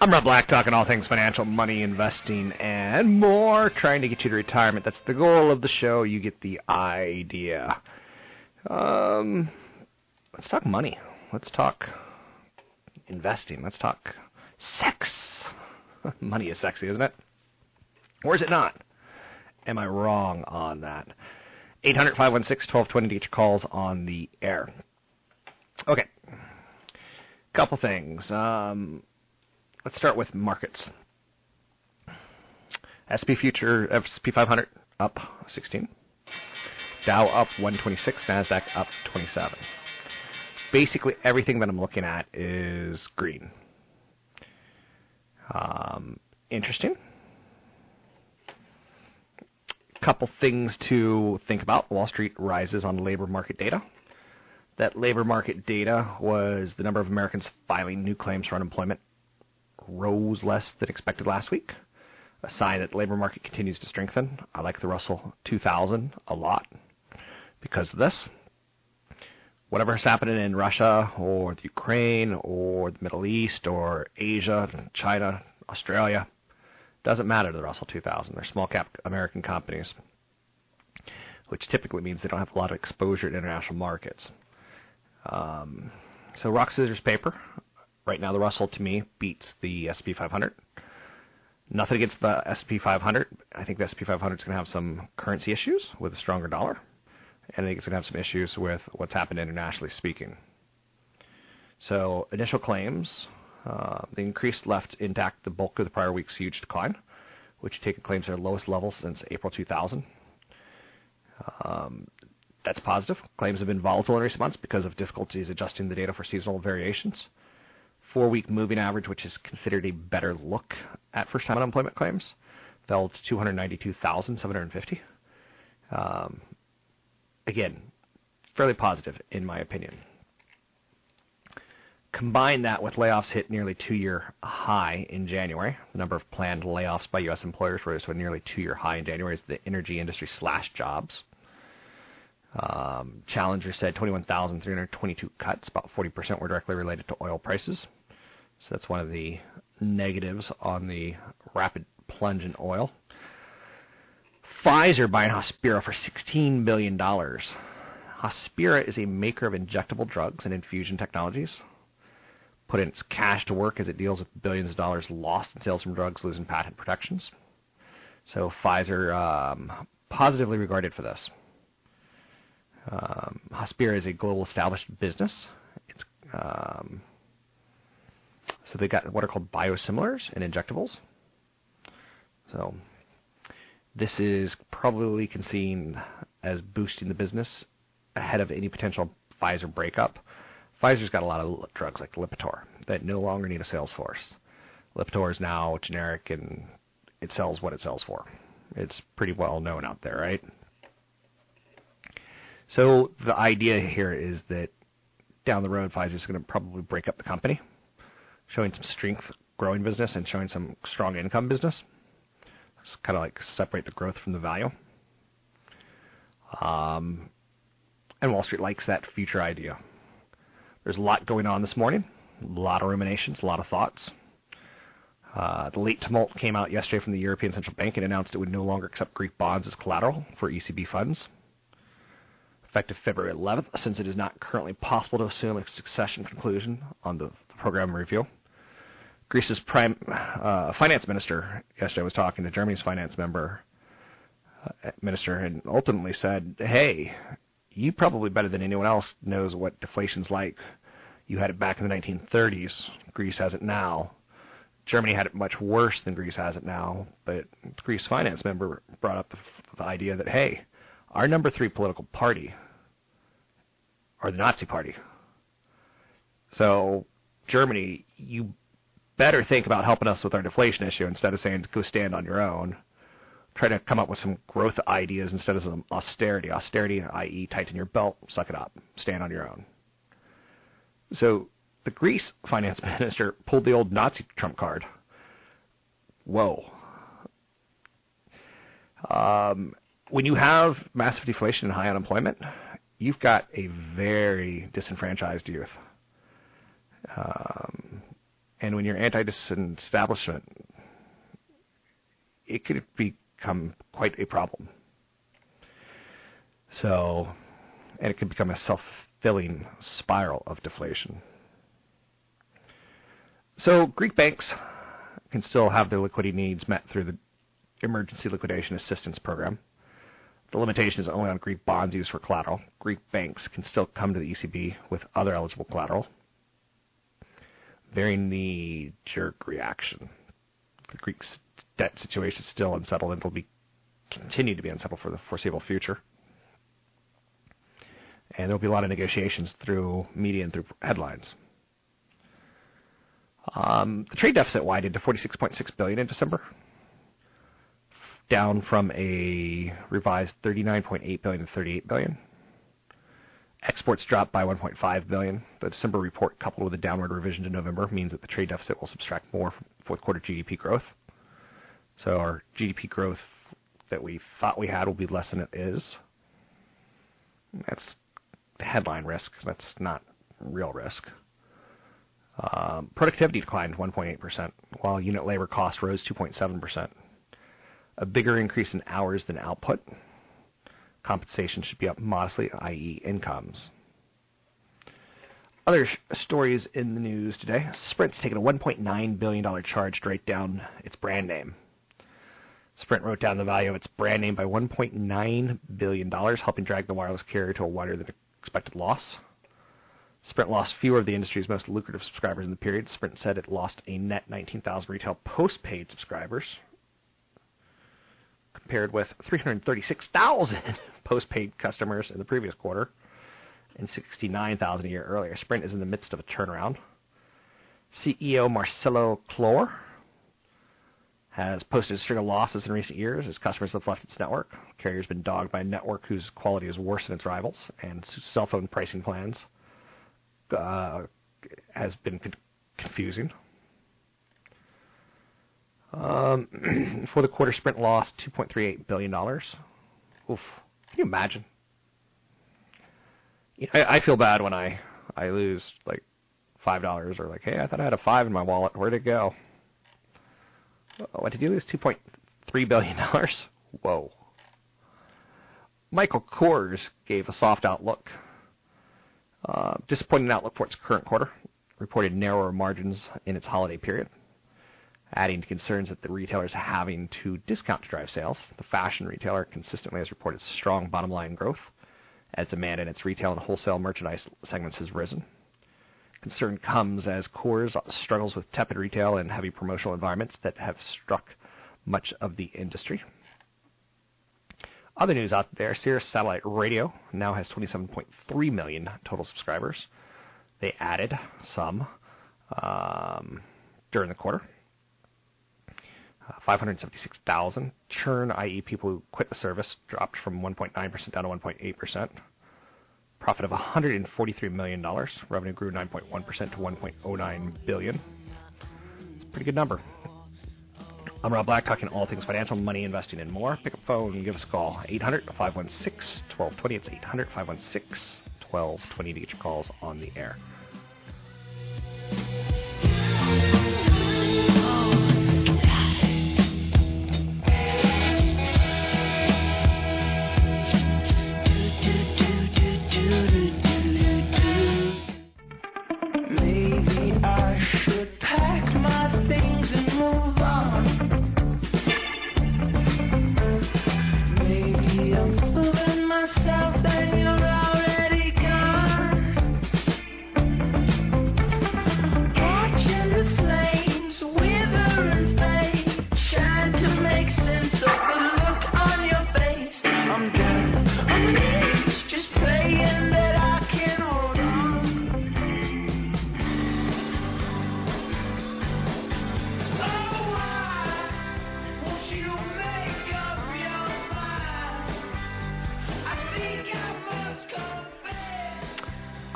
I'm Rob Black, talking all things financial, money, investing, and more, trying to get you to retirement. That's the goal of the show. You get the idea. Let's talk money. Let's talk investing. Let's talk sex. Money is sexy, isn't it? Or is it not? Am I wrong on that? 800-516-1220 to get your calls on the air. Okay. Couple things. Let's start with markets. S&P future, S&P 500 up 16. Dow up 126. NASDAQ up 27. Basically, everything that I'm looking at is green. Interesting. Couple things to think about. Wall Street rises on labor market data. That labor market data was the number of Americans filing new claims for unemployment rose less than expected last week, a sign that the labor market continues to strengthen. I like the Russell 2000 a lot because of this. Whatever's happening in Russia or the Ukraine or the Middle East or Asia, China, Australia, doesn't matter to the Russell 2000. They're small-cap American companies, which typically means they don't have a lot of exposure to international markets. So rock, scissors, paper. Right now, the Russell, to me, beats the S&P 500. Nothing against the S&P 500. I think the S&P 500 is going to have some currency issues with a stronger dollar, and I think it's going to have some issues with what's happened internationally speaking. So initial claims, the increase left intact the bulk of the prior week's huge decline, which taken claims are lowest level since April 2000. That's positive. Claims have been volatile in recent months because of difficulties adjusting the data for seasonal variations. Four-week moving average, which is considered a better look at first-time unemployment claims, fell to 292,750. Again, fairly positive in my opinion. Combine that with layoffs hit nearly two-year high in January. The number of planned layoffs by U.S. employers rose to a nearly two-year high in January as the energy industry slashed jobs. Challenger said 21,322 cuts, about 40% were directly related to oil prices. So that's one of the negatives on the rapid plunge in oil. Pfizer buying Hospira for $16 billion. Hospira is a maker of injectable drugs and infusion technologies. Put in its cash to work as it deals with billions of dollars lost in sales from drugs losing patent protections. So Pfizer positively regarded for this. Hospira is a global established business. It's, so they got what are called biosimilars and injectables. So this is probably seen as boosting the business ahead of any potential Pfizer breakup. Pfizer's got a lot of drugs like Lipitor that no longer need a sales force. Lipitor is now generic and it sells what it sells for. It's pretty well known out there, right? So the idea here is that down the road, Pfizer is going to probably break up the company, showing some strength growing business and showing some strong income business. It's kind of like separate the growth from the value. And Wall Street likes that future idea. There's a lot going on this morning, a lot of ruminations, a lot of thoughts. The late tumult came out yesterday from the European Central Bank and announced it would no longer accept Greek bonds as collateral for ECB funds. Effective February 11th, since it is not currently possible to assume a succession conclusion on the program review. Greece's prime finance minister yesterday was talking to Germany's finance minister and ultimately said, hey, you probably better than anyone else knows what deflation's like. You had it back in the 1930s. Greece has it now. Germany had it much worse than Greece has it now, but Greece's finance member brought up the idea that, hey, our number three political party are the Nazi party. So, Germany, you better think about helping us with our deflation issue instead of saying go stand on your own. Try to come up with some growth ideas instead of some austerity. Austerity, i.e. tighten your belt, suck it up, stand on your own. So, the Greece finance minister pulled the old Nazi Trump card. Whoa. When you have massive deflation and high unemployment, you've got a very disenfranchised youth. And when you're anti-establishment, it could become quite a problem. So, and it could become a self-fulfilling spiral of deflation. So Greek banks can still have their liquidity needs met through the Emergency Liquidation Assistance Program. The limitation is only on Greek bonds used for collateral. Greek banks can still come to the ECB with other eligible collateral. Very knee-jerk reaction. The Greek debt situation is still unsettled and will continue to be unsettled for the foreseeable future. And there will be a lot of negotiations through media and through headlines. The trade deficit widened to $46.6 billion in December, down from a revised $39.8 billion to $38 billion. Exports dropped by $1.5 billion. The December report, coupled with a downward revision to November, means that the trade deficit will subtract more from fourth quarter GDP growth. So our GDP growth that we thought we had will be less than it is. That's headline risk. That's not real risk. Productivity declined 1.8%, while unit labor cost rose 2.7%. A bigger increase in hours than output. Compensation should be up modestly, i.e. incomes. Other stories in the news today. Sprint's taken a $1.9 billion charge to write down its brand name. Sprint wrote down the value of its brand name by $1.9 billion, helping drag the wireless carrier to a wider than expected loss. Sprint lost fewer of the industry's most lucrative subscribers in the period. Sprint said it lost a net 19,000 retail postpaid subscribers, compared with 336,000 postpaid customers in the previous quarter and 69,000 a year earlier. Sprint is in the midst of a turnaround. CEO Marcelo Claure has posted a string of losses in recent years as customers have left its network. The carrier's been dogged by a network whose quality is worse than its rivals, and cell phone pricing plans has been confusing. For the quarter, Sprint lost $2.38 billion. Oof. Can you imagine? You know, I feel bad when I lose like $5 or like, hey, I thought I had a 5 in my wallet. Where'd it go? What did you lose? $2.3 billion? Whoa. Michael Kors gave a soft outlook. Disappointing outlook for its current quarter. Reported narrower margins in its holiday period, adding to concerns that the retailers having to discount to drive sales. The fashion retailer consistently has reported strong bottom line growth as demand in its retail and wholesale merchandise segments has risen. Concern comes as Kors struggles with tepid retail and heavy promotional environments that have struck much of the industry. Other news out there, Sirius Satellite Radio now has 27.3 million total subscribers. They added some during the quarter. 576,000. Churn, i.e. people who quit the service, dropped from 1.9% down to 1.8%. Profit of $143 million. Revenue grew 9.1% to $1.09 billion. It's a pretty good number. I'm Rob Black, talking all things financial, money, investing, and more. Pick up the phone and give us a call, 800-516-1220. It's 800-516-1220 to get your calls on the air.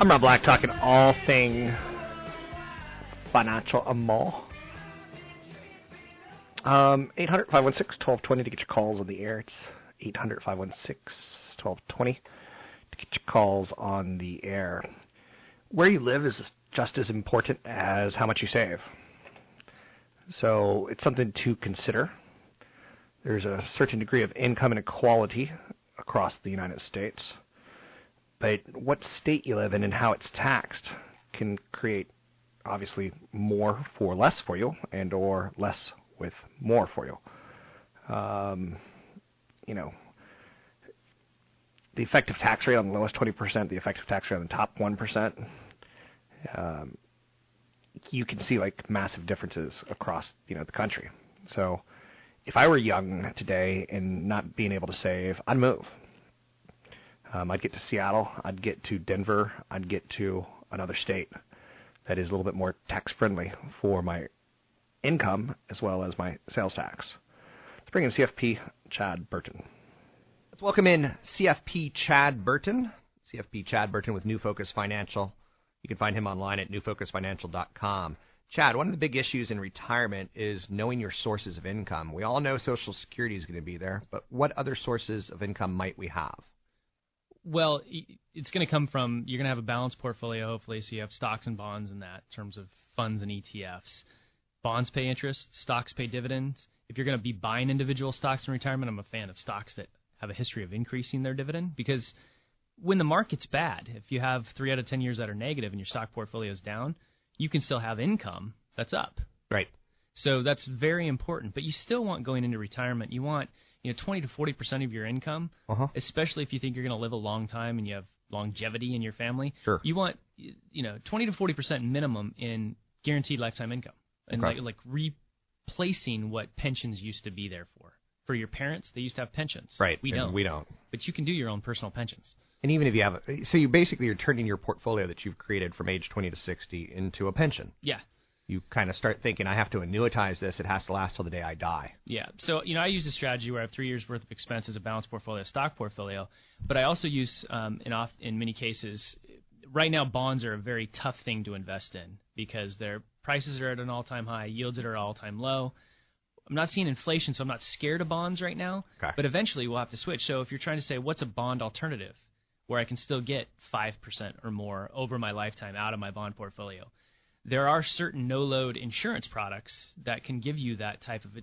I'm Rob Black, talking all thing financial and more. 800-516-1220 to get your calls on the air. It's 800-516-1220 to get your calls on the air. Where you live is just as important as how much you save. So it's something to consider. There's a certain degree of income inequality across the United States. But what state you live in and how it's taxed can create, obviously, more for less for you and or less with more for you. You know, the effective tax rate on the lowest 20%, the effective tax rate on the top 1%, you can see, like, massive differences across, you know, the country. So if I were young today and not being able to save, I'd move. I'd get to Seattle, I'd get to Denver, I'd get to another state that is a little bit more tax-friendly for my income as well as my sales tax. Let's bring in CFP Chad Burton. Let's welcome in CFP Chad Burton. CFP Chad Burton with New Focus Financial. You can find him online at newfocusfinancial.com. Chad, one of the big issues in retirement is knowing your sources of income. We all know Social Security is going to be there, but what other sources of income might we have? Well, it's going to come from, you're going to have a balanced portfolio, hopefully, so you have stocks and bonds in that, in terms of funds and ETFs. Bonds pay interest, stocks pay dividends. If you're going to be buying individual stocks in retirement, I'm a fan of stocks that have a history of increasing their dividend, because when the market's bad, if you have 3 out of 10 years that are negative and your stock portfolio is down, you can still have income that's up. Right. So that's very important, but you still want, going into retirement, you want, you know, 20 to 40% of your income, especially if you think you're going to live a long time and you have longevity in your family. Sure. You want, you know, 20 to 40% minimum in guaranteed lifetime income, and like replacing what pensions used to be there for. For your parents, they used to have pensions. Right. We don't. But you can do your own personal pensions. And even if you have, so you basically you're turning your portfolio that you've created from age 20 to 60 into a pension. Yeah. You kind of start thinking, I have to annuitize this. It has to last till the day I die. Yeah. So, you know, I use a strategy where I have 3 years' worth of expenses, a balanced portfolio, a stock portfolio. But I also use, in many cases, right now bonds are a very tough thing to invest in because their prices are at an all-time high, yields are at an all-time low. I'm not seeing inflation, so I'm not scared of bonds right now. Okay. But eventually we'll have to switch. So if you're trying to say, what's a bond alternative where I can still get 5% or more over my lifetime out of my bond portfolio? There are certain no-load insurance products that can give you that type of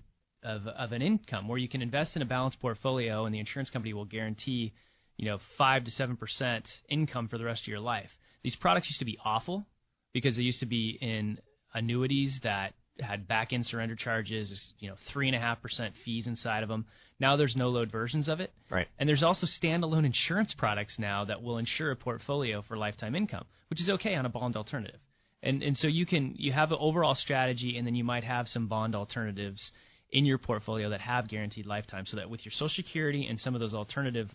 an income, where you can invest in a balanced portfolio, and the insurance company will guarantee, you know, 5 to 7% income for the rest of your life. These products used to be awful because they used to be in annuities that had back-end surrender charges, you know, 3.5% fees inside of them. Now there's no-load versions of it, right? And there's also standalone insurance products now that will insure a portfolio for lifetime income, which is okay on a bond alternative. And so you have an overall strategy, and then you might have some bond alternatives in your portfolio that have guaranteed lifetime, so that with your Social Security and some of those alternative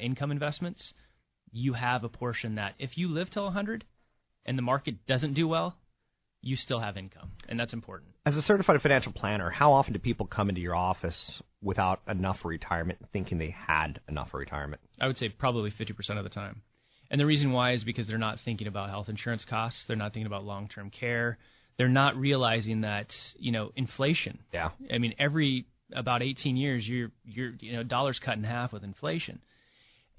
income investments, you have a portion that if you live till 100 and the market doesn't do well, you still have income, and that's important. As a certified financial planner, how often do people come into your office without enough retirement, thinking they had enough retirement? I would say probably 50% of the time. And the reason why is because they're not thinking about health insurance costs. They're not thinking about long-term care. they're not realizing that, you know, inflation. Yeah. I mean, every about 18 years, your dollars cut in half with inflation.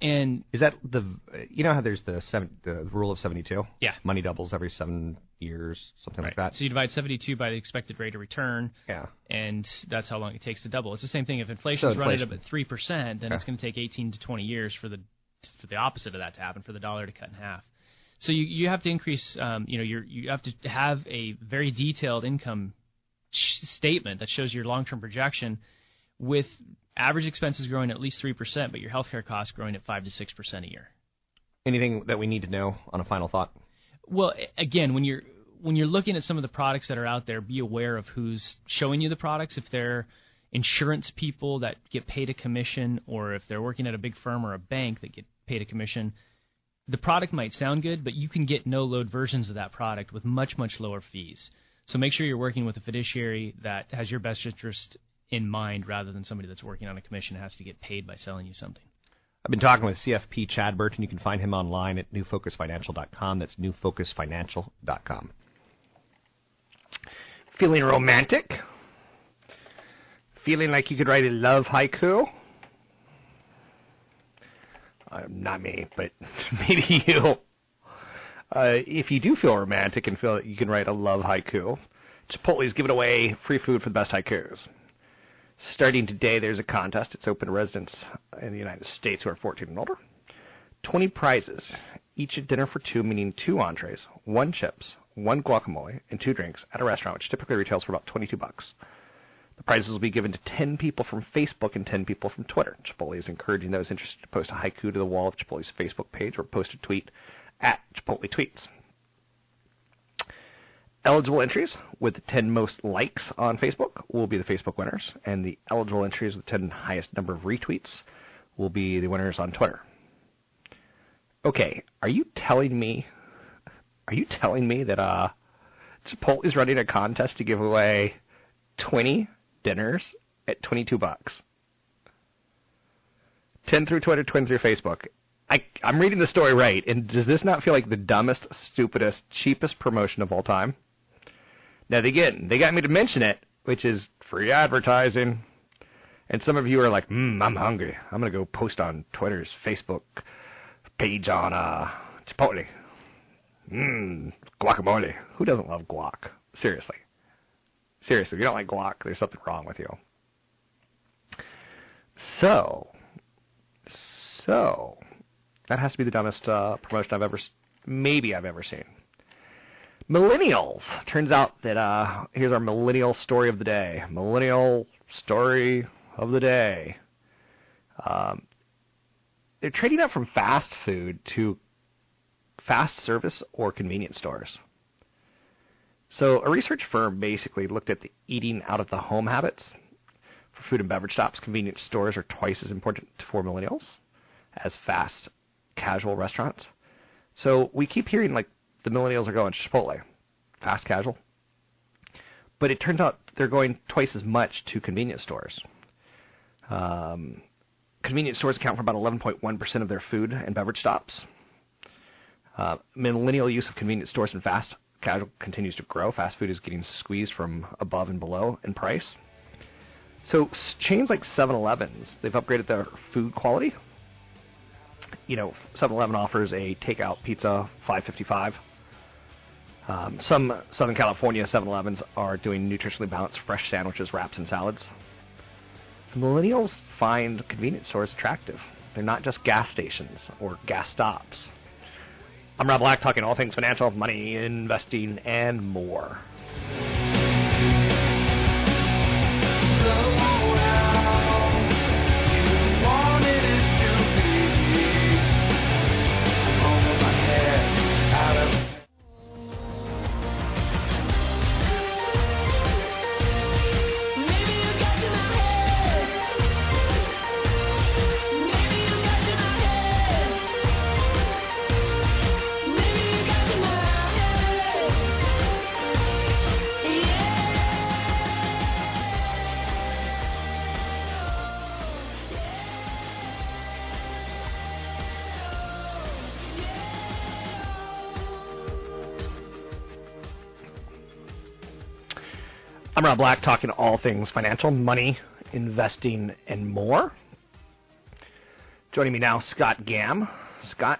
And is that how there's the rule of 72? Yeah. Money doubles every 7 years, something like that. So you divide 72 by the expected rate of return. Yeah. And that's how long it takes to double. It's the same thing. If inflation's running up at 3%, then it's going to take 18 to 20 years for the opposite of that to happen, for the dollar to cut in half. So you have to increase, you have to have a very detailed income statement that shows your long-term projection with average expenses growing at least 3%, but your healthcare costs growing at 5 to 6% a year. Anything that we need to know on a final thought? Well, again, when you're looking at some of the products that are out there, be aware of who's showing you the products. If they're insurance people that get paid a commission, or if they're working at a big firm or a bank that get paid a commission, the product might sound good, but you can get no-load versions of that product with much, much lower fees. So make sure you're working with a fiduciary that has your best interest in mind, rather than somebody that's working on a commission and has to get paid by selling you something. I've been talking with CFP Chad Burton. You can find him online at newfocusfinancial.com. That's newfocusfinancial.com. Feeling romantic? Feeling like you could write a love haiku? Not me, but maybe you. If you do feel romantic and feel that you can write a love haiku, Chipotle's giving away free food for the best haikus. Starting today, there's a contest. It's open to residents in the United States who are 14 and older. 20 prizes, each a dinner for two, meaning two entrees, one chips, one guacamole, and two drinks at a restaurant, which typically retails for about $22. The prizes will be given to 10 people from Facebook and 10 people from Twitter. Chipotle is encouraging those interested to post a haiku to the wall of Chipotle's Facebook page or post a tweet at Chipotle Tweets. Eligible entries with the 10 most likes on Facebook will be the Facebook winners, and the eligible entries with the 10 highest number of retweets will be the winners on Twitter. Okay, are you telling me that Chipotle is running a contest to give away 20 dinners at $22? 10 through Twitter, 20 through Facebook. I'm reading the story right, and does this not feel like the dumbest, stupidest, cheapest promotion of all time? Now, again, they got me to mention it, which is free advertising. And some of you are like, I'm hungry. I'm going to go post on Twitter's Facebook page on Chipotle. Guacamole. Who doesn't love guac? Seriously, if you don't like guac, there's something wrong with you. So, that has to be the dumbest promotion I've ever seen. Millennials. Turns out that here's our millennial story of the day. They're trading up from fast food to fast service or convenience stores. So a research firm basically looked at the eating out of the home habits for food and beverage stops. Convenience stores are twice as important for millennials as fast casual restaurants. So we keep hearing like the millennials are going to Chipotle, fast casual. But it turns out they're going twice as much to convenience stores. Convenience stores account for about 11.1% of their food and beverage stops. Millennial use of convenience stores and fast casual continues to grow. Fast food is getting squeezed from above and below in price. So chains like 7-Elevens, they've upgraded their food quality. 7-Eleven offers a takeout pizza, $5.55. Some Southern California 7-Elevens are doing nutritionally balanced fresh sandwiches, wraps, and salads. So millennials find convenience stores attractive. They're not just gas stations or gas stops. I'm Rob Black, talking all things financial, money, investing, and more. I'm Rob Black, talking all things financial, money, investing, and more. Joining me now, Scott Gamm. Scott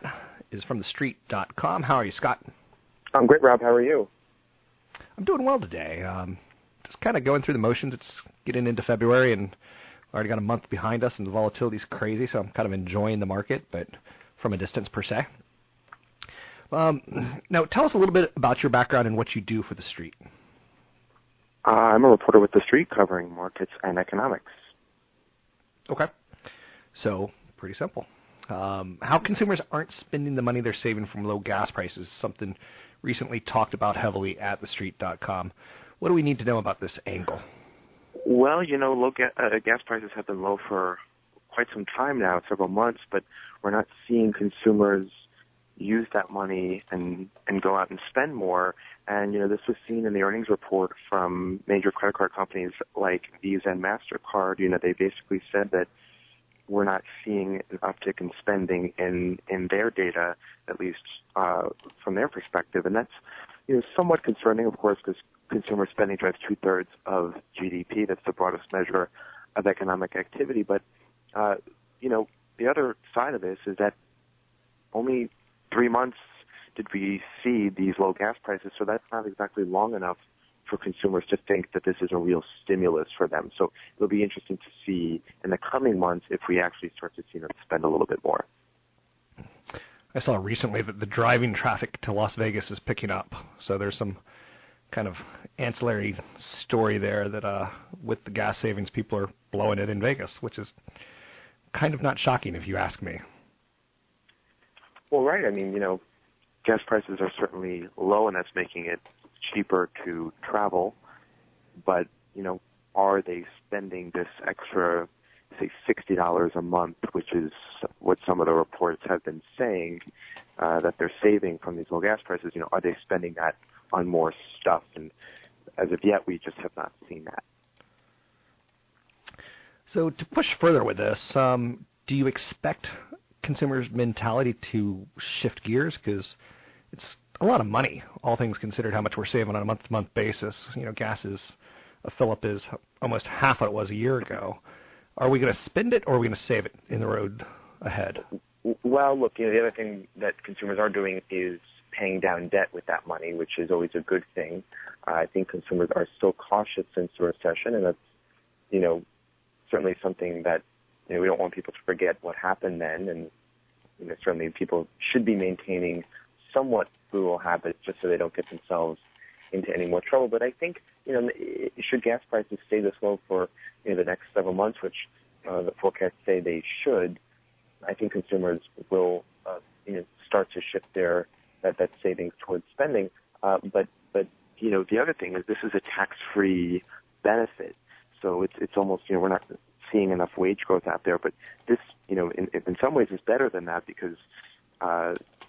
is from TheStreet.com. How are you, Scott? I'm great, Rob. How are you? I'm doing well today. Just kind of going through the motions. It's getting into February, and already got a month behind us, and the volatility's crazy, so I'm kind of enjoying the market, but from a distance per se. Now, tell us a little bit about your background and what you do for The Street. I'm a reporter with The Street covering markets and economics. Okay. So, pretty simple. How consumers aren't spending the money they're saving from low gas prices, something recently talked about heavily at TheStreet.com. What do we need to know about this angle? Well, you know, low gas prices have been low for quite some time now, several months, but we're not seeing consumers use that money and go out and spend more. And, you know, this was seen in the earnings report from major credit card companies like Visa and MasterCard. You know, they basically said that we're not seeing an uptick in spending in their data, at least from their perspective. And that's, you know, somewhat concerning, of course, because consumer spending drives two-thirds of GDP. That's the broadest measure of economic activity. But, you know, the other side of this is that only 3 months did we see these low gas prices, so that's not exactly long enough for consumers to think that this is a real stimulus for them. So it'll be interesting to see in the coming months if we actually start to see them spend a little bit more. I saw recently that the driving traffic to Las Vegas is picking up, so there's some kind of ancillary story there that with the gas savings, people are blowing it in Vegas, which is kind of not shocking if you ask me. Well, right. I mean, you know, gas prices are certainly low, and that's making it cheaper to travel. But, you know, are they spending this extra, say, $60 a month, which is what some of the reports have been saying, that they're saving from these low gas prices? You know, are they spending that on more stuff? And as of yet, we just have not seen that. So to push further with this, do you expect consumers' mentality to shift gears, because it's a lot of money, all things considered, how much we're saving on a month-to-month basis? You know, gas is, a fill-up is almost half what it was a year ago. Are we going to spend it, or are we going to save it in the road ahead? Well, look, you know, the other thing that consumers are doing is paying down debt with that money, which is always a good thing. I think consumers are still cautious since the recession, and that's, you know, certainly something that, you know, we don't want people to forget what happened then, and, you know, certainly people should be maintaining somewhat frugal habits just so they don't get themselves into any more trouble. But I think, you know, should gas prices stay this low for, you know, the next several months, which the forecasts say they should, I think consumers will, you know, start to shift their that savings towards spending. But you know, the other thing is this is a tax-free benefit, so it's almost, you know, we're not seeing enough wage growth out there, but this, you know, in some ways is better than that because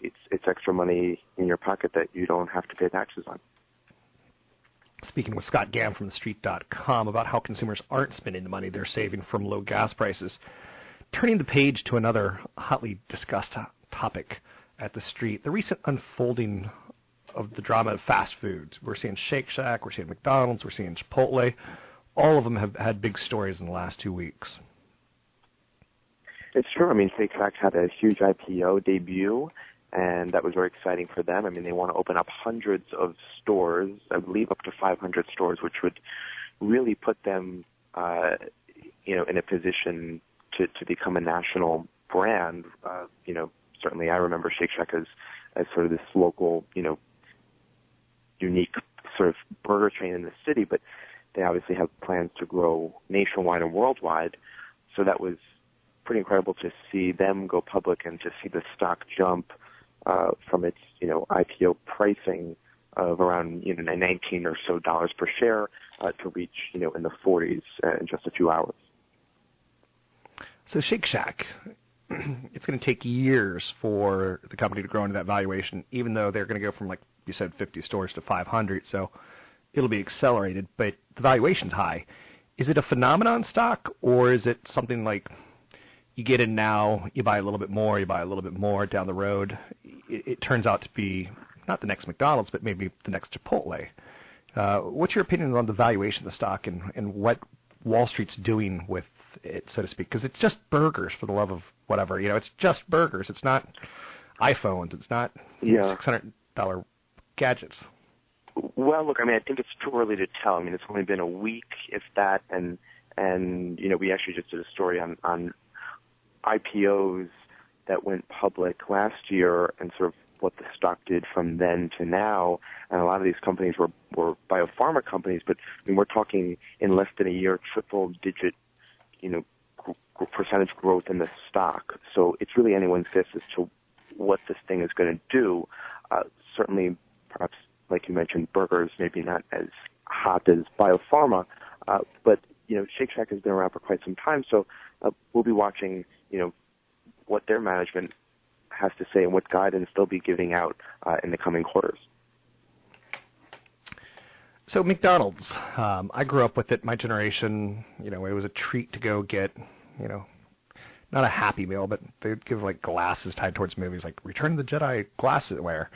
it's extra money in your pocket that you don't have to pay taxes on. Speaking with Scott Gamm from TheStreet.com about how consumers aren't spending the money they're saving from low gas prices. Turning the page to another hotly discussed topic at The Street, the recent unfolding of the drama of fast foods. We're seeing Shake Shack, we're seeing McDonald's, we're seeing Chipotle. All of them have had big stories in the last 2 weeks. It's true. I mean, Shake Shack had a huge IPO debut, and that was very exciting for them. I mean, they want to open up hundreds of stores, I believe up to 500 stores, which would really put them, you know, in a position to become a national brand. You know, certainly I remember Shake Shack as sort of this local, you know, unique sort of burger chain in the city, but they obviously have plans to grow nationwide and worldwide, so that was pretty incredible to see them go public and to see the stock jump from its, you know, IPO pricing of around, you know, $19 or so per share to reach, you know, in the 40s in just a few hours. So Shake Shack, it's going to take years for the company to grow into that valuation, even though they're going to go from, like you said, 50 stores to 500. So it'll be accelerated, but the valuation's high. Is it a phenomenon stock, or is it something like you get in now, you buy a little bit more, you buy a little bit more down the road? It turns out to be not the next McDonald's, but maybe the next Chipotle. What's your opinion on the valuation of the stock and what Wall Street's doing with it, so to speak? Because it's just burgers, for the love of whatever. You know, it's just burgers. It's not iPhones. It's not $600 gadgets. Well, look, I mean, I think it's too early to tell. I mean, it's only been a week, if that, and you know, we actually just did a story on IPOs that went public last year and sort of what the stock did from then to now. And a lot of these companies were biopharma companies, but I mean, we're talking in less than a year, triple-digit, you know, percentage growth in the stock. So it's really anyone's guess as to what this thing is going to do. Certainly, perhaps, like you mentioned, burgers, maybe not as hot as biopharma, but, you know, Shake Shack has been around for quite some time, so we'll be watching, you know, what their management has to say and what guidance they'll be giving out in the coming quarters. So McDonald's, I grew up with it. My generation, you know, it was a treat to go get, you know, not a Happy Meal, but they'd give, like, glasses tied towards movies, like Return of the Jedi glasses wear.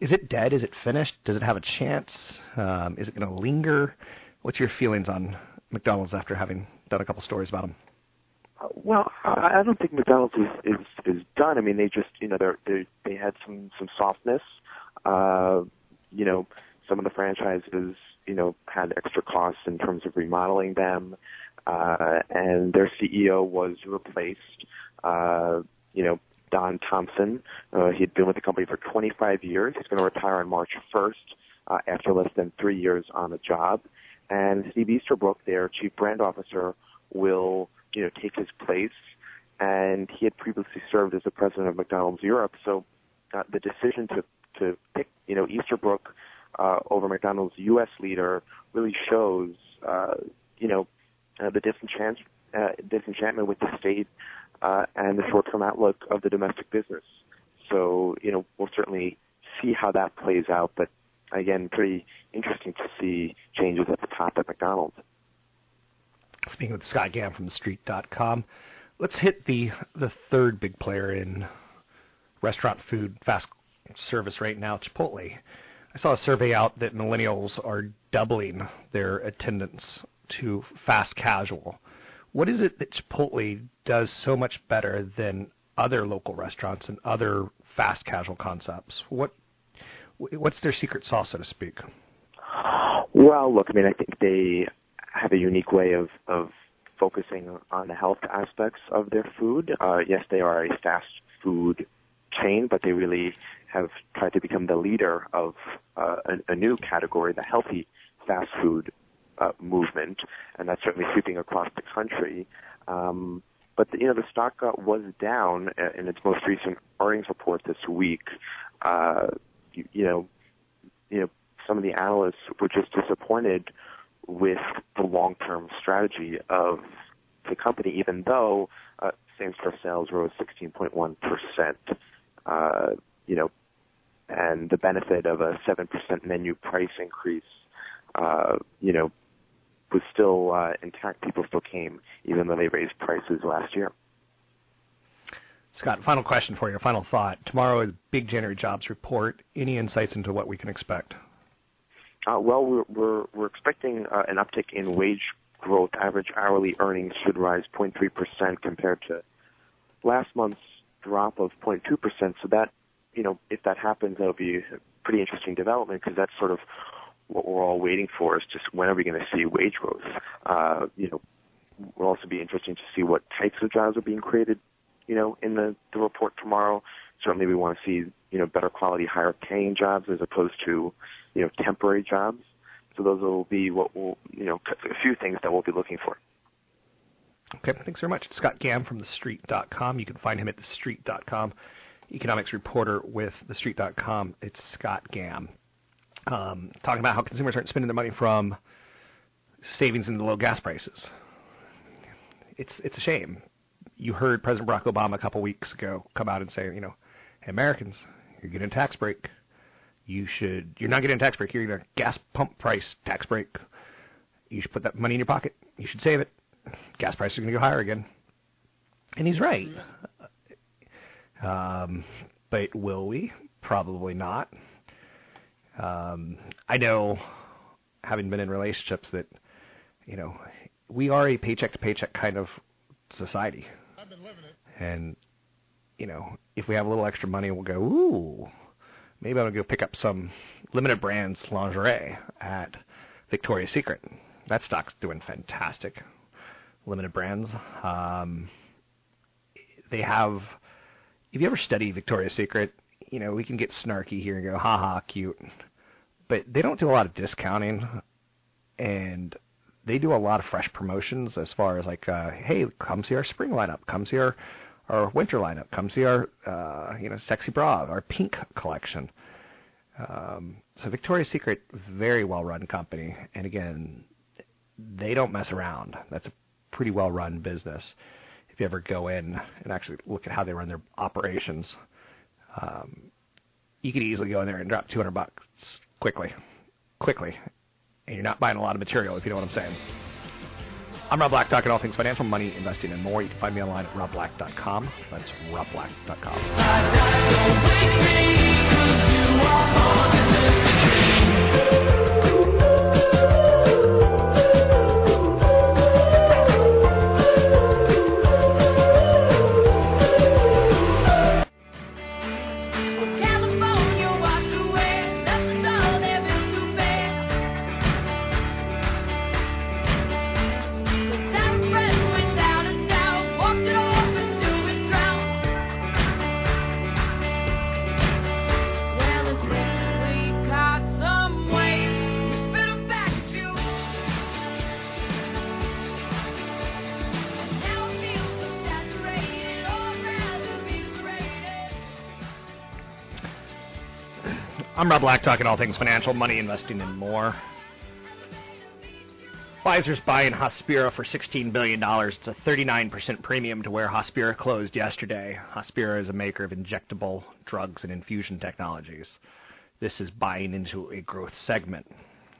Is it dead? Is it finished? Does it have a chance? Is it going to linger? What's your feelings on McDonald's after having done a couple stories about them? Well, I don't think McDonald's is done. I mean, they just, you know, they had some softness. You know, some of the franchises, you know, had extra costs in terms of remodeling them, and their CEO was replaced. You know, Don Thompson. He'd been with the company for 25 years. He's going to retire on March 1st after less than 3 years on the job. And Steve Easterbrook, their chief brand officer, will, you know, take his place. And he had previously served as the president of McDonald's Europe. So the decision to pick, you know, Easterbrook over McDonald's U.S. leader really shows, you know, the disenchantment with the state and the short-term outlook of the domestic business. So, you know, we'll certainly see how that plays out. But, again, pretty interesting to see changes at the top at McDonald's. Speaking with Scott Gamm from TheStreet.com, let's hit the third big player in restaurant food fast service right now, Chipotle. I saw a survey out that millennials are doubling their attendance to fast casual. What is it that Chipotle does so much better than other local restaurants and other fast casual concepts? What's their secret sauce, so to speak? Well, look, I mean, I think they have a unique way of focusing on the health aspects of their food. Yes, they are a fast food chain, but they really have tried to become the leader of a new category, the healthy fast food movement, and that's certainly sweeping across the country. But you know, the stock was down in its most recent earnings report this week. You know, some of the analysts were just disappointed with the long-term strategy of the company, even though same-store sales rose 16.1%. You know, and the benefit of a 7% menu price increase, you know, was still intact. People still came, even though they raised prices last year. Scott, final question for you, final thought. Tomorrow is big January jobs report. Any insights into what we can expect? Well, we're expecting an uptick in wage growth. Average hourly earnings should rise 0.3% compared to last month's drop of 0.2%. So that, you know, if that happens, that'll be a pretty interesting development, because that's sort of what we're all waiting for, is just when are we going to see wage growth. You know, it will also be interesting to see what types of jobs are being created, you know, in the report tomorrow. Certainly we want to see, you know, better quality, higher paying jobs as opposed to, you know, temporary jobs. So those will be what we'll, you know, a few things that we'll be looking for. Okay, thanks very much. Scott Gamm from TheStreet.com. You can find him at TheStreet.com. Economics reporter with TheStreet.com. It's Scott Gamm. Talking about how consumers aren't spending their money from savings in the low gas prices. It's a shame. You heard President Barack Obama a couple weeks ago come out and say, you know, hey, Americans, you're getting a tax break. You're not getting a tax break. You're getting a gas pump price tax break. You should put that money in your pocket. You should save it. Gas prices are going to go higher again. And he's right. But will we? Probably not. I know, having been in relationships, that, you know, we are a paycheck-to-paycheck kind of society. I've been living it. And, you know, if we have a little extra money, we'll go, ooh, maybe I'll go pick up some Limited Brands lingerie at Victoria's Secret. That stock's doing fantastic. Limited Brands. They have, if you ever study Victoria's Secret, you know, we can get snarky here and go, haha, cute. But they don't do a lot of discounting, and they do a lot of fresh promotions as far as like, hey, come see our spring lineup, come see our winter lineup, come see our, you know, sexy bra, our pink collection. So Victoria's Secret, very well-run company. And again, they don't mess around. That's a pretty well-run business. If you ever go in and actually look at how they run their operations, you could easily go in there and drop $200 quickly. And you're not buying a lot of material, if you know what I'm saying. I'm Rob Black, talking all things financial, money, investing, and more. You can find me online at robblack.com. That's robblack.com. I'm Rob Black, talking all things financial, money, investing, and more. Pfizer's buying Hospira for $16 billion. It's a 39% premium to where Hospira closed yesterday. Hospira is a maker of injectable drugs and infusion technologies. This is buying into a growth segment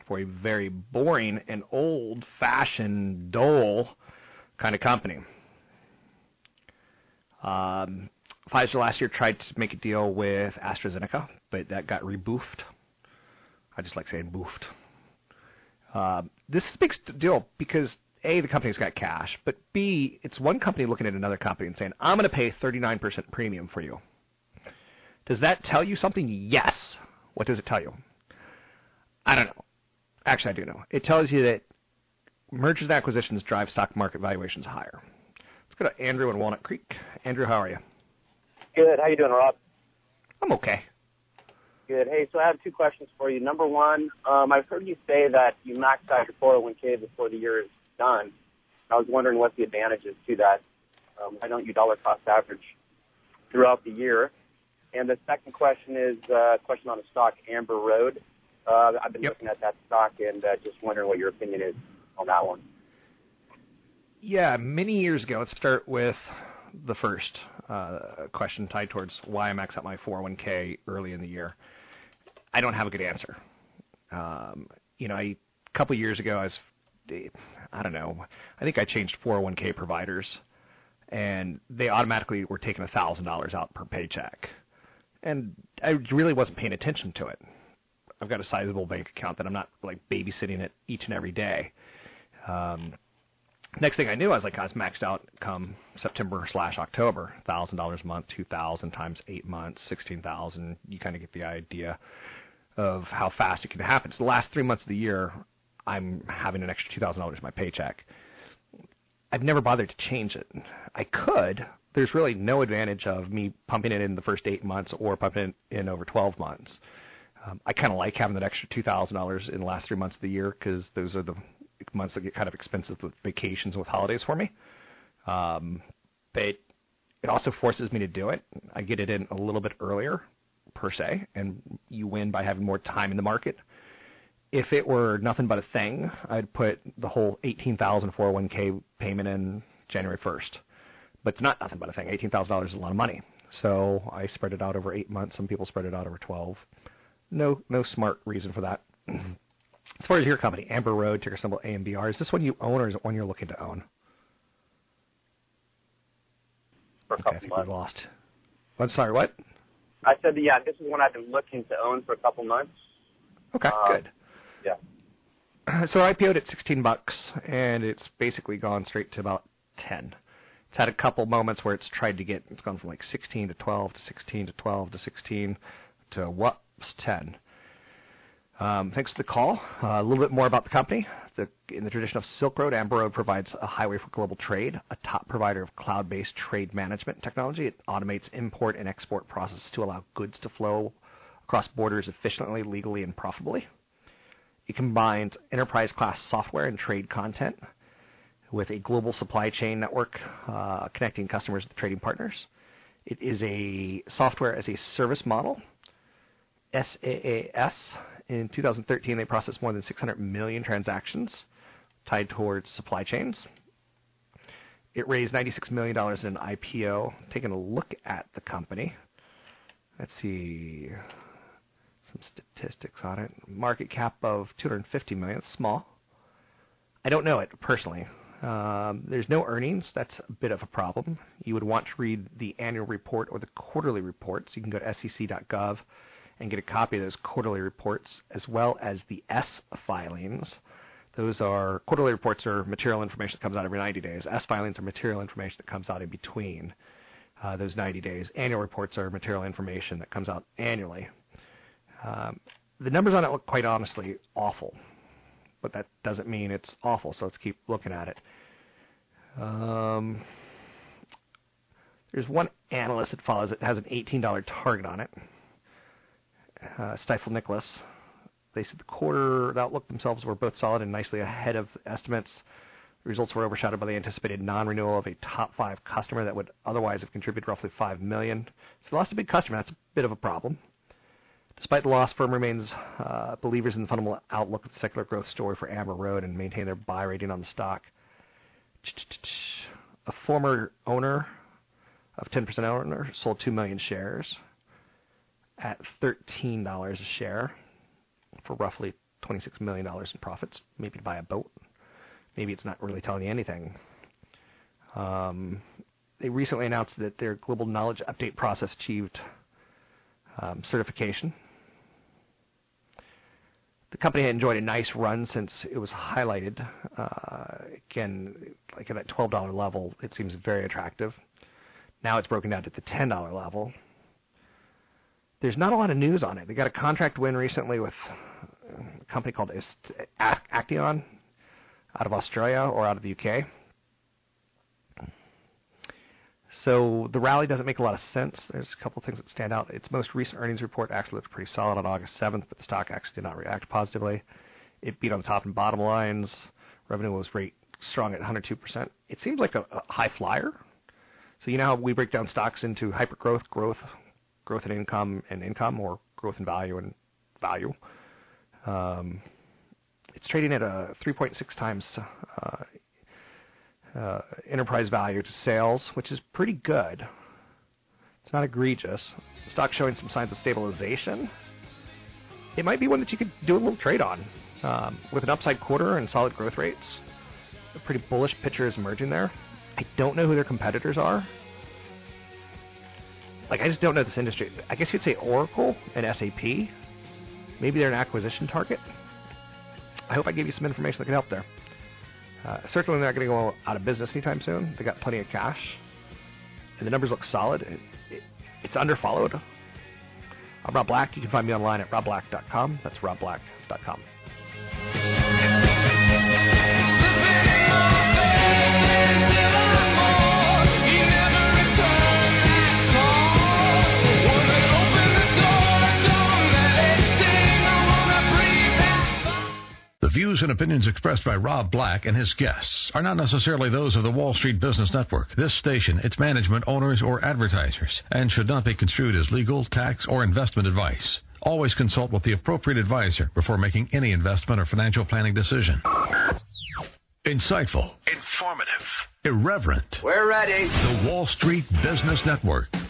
for a very boring and old-fashioned, dull kind of company. Pfizer last year tried to make a deal with AstraZeneca, but that got reboofed. I just like saying boofed. This is a big deal because, A, the company's got cash, but, B, it's one company looking at another company and saying, I'm going to pay 39% premium for you. Does that tell you something? Yes. What does it tell you? I don't know. Actually, I do know. It tells you that mergers and acquisitions drive stock market valuations higher. Let's go to Andrew in Walnut Creek. Andrew, how are you? Good. How you doing, Rob? I'm okay. Good. Hey, so I have two questions for you. Number one, I've heard you say that you maxed out your 401k before the year is done. I was wondering what the advantage is to that. Why don't you dollar cost average throughout the year? And the second question is a question on a stock, Amber Road. I've been looking at that stock and just wondering what your opinion is on that one. Yeah, many years ago, let's start with the first question tied towards why I max out my 401k early in the year. I don't have a good answer. You know, a couple years ago, I think I changed 401k providers, and they automatically were taking $1,000 out per paycheck. And I really wasn't paying attention to it. I've got a sizable bank account that I'm not like babysitting it each and every day. Next thing I knew, I was maxed out come September/October, $1,000 a month, 2,000 times 8 months, 16,000. You kind of get the idea of how fast it can happen. So the last 3 months of the year, I'm having an extra $2,000 in my paycheck. I've never bothered to change it. I could. There's really no advantage of me pumping it in the first 8 months or pumping it in over 12 months. I kind of like having that extra $2,000 in the last 3 months of the year because those are the months that get kind of expensive with vacations, with holidays for me. But it also forces me to do it. I get it in a little bit earlier, per se, and you win by having more time in the market. If it were nothing but a thing, I'd put the whole $18,000 401k payment in January 1st. But it's not nothing but a thing. $18,000 is a lot of money. So I spread it out over 8 months. Some people spread it out over 12. No smart reason for that. As far as your company, Amber Road, ticker symbol AMBR, is this one you own or is it one you're looking to own? For a couple months. Lost. I'm sorry, what? I said, this is one I've been looking to own for a couple months. Okay, good. Yeah. So I IPO'd at $16, and it's basically gone straight to about 10. It's had a couple moments where it's tried to get, it's gone from like 16 to 12 to 16 to 12 to 16 to whoops, 10. Thanks for the call. A little bit more about the company. In the tradition of Silk Road, Amber Road provides a highway for global trade, a top provider of cloud-based trade management technology. It automates import and export processes to allow goods to flow across borders efficiently, legally, and profitably. It combines enterprise-class software and trade content with a global supply chain network connecting customers with trading partners. It is a software-as-a-service model, SaaS. In 2013, they processed more than 600 million transactions tied towards supply chains. It raised $96 million in an IPO. Taking a look at the company, let's see some statistics on it. Market cap of $250 million. Small. I don't know it personally. There's no earnings. That's a bit of a problem. You would want to read the annual report or the quarterly reports. You can go to sec.gov and get a copy of those quarterly reports, as well as the S filings. Those are, quarterly reports are material information that comes out every 90 days. S filings are material information that comes out in between those 90 days. Annual reports are material information that comes out annually. The numbers on it look quite honestly awful, but that doesn't mean it's awful, so let's keep looking at it. There's one analyst that follows it, has an $18 target on it. Stifle Nicholas. They said the quarter outlook themselves were both solid and nicely ahead of estimates. The results were overshadowed by the anticipated non-renewal of a top five customer that would otherwise have contributed roughly $5 million. So they lost a big customer. That's a bit of a problem. Despite the loss, firm remains believers in the fundamental outlook of the secular growth story for Amber Road and maintain their buy rating on the stock. A former owner of 10% owner sold 2 million shares at $13 a share for roughly $26 million in profits, maybe to buy a boat. Maybe it's not really telling you anything. They recently announced that their global knowledge update process achieved certification. The company had enjoyed a nice run since it was highlighted. Again, like at that $12 level, it seems very attractive. Now it's broken down to the $10 level. There's not a lot of news on it. They got a contract win recently with a company called Acteon out of Australia or out of the UK. So the rally doesn't make a lot of sense. There's a couple of things that stand out. Its most recent earnings report actually looked pretty solid on August 7th, but the stock actually did not react positively. It beat on the top and bottom lines. Revenue was very strong at 102%. It seems like a high flyer. So you know how we break down stocks into hypergrowth, growth in income and income, or growth in value and value. It's trading at a 3.6 times enterprise value to sales, which is pretty good. It's not egregious. The stock's showing some signs of stabilization. It might be one that you could do a little trade on. With an upside quarter and solid growth rates, a pretty bullish picture is emerging there. I don't know who their competitors are. Like, I just don't know this industry. I guess you'd say Oracle and SAP. Maybe they're an acquisition target. I hope I gave you some information that can help there. Certainly they're not going to go out of business anytime soon. They got plenty of cash. And the numbers look solid. It's underfollowed. I'm Rob Black. You can find me online at robblack.com. That's robblack.com. The views and opinions expressed by Rob Black and his guests are not necessarily those of the Wall Street Business Network, this station, its management, owners, or advertisers, and should not be construed as legal, tax, or investment advice. Always consult with the appropriate advisor before making any investment or financial planning decision. Insightful. Informative. Irreverent. We're ready. The Wall Street Business Network.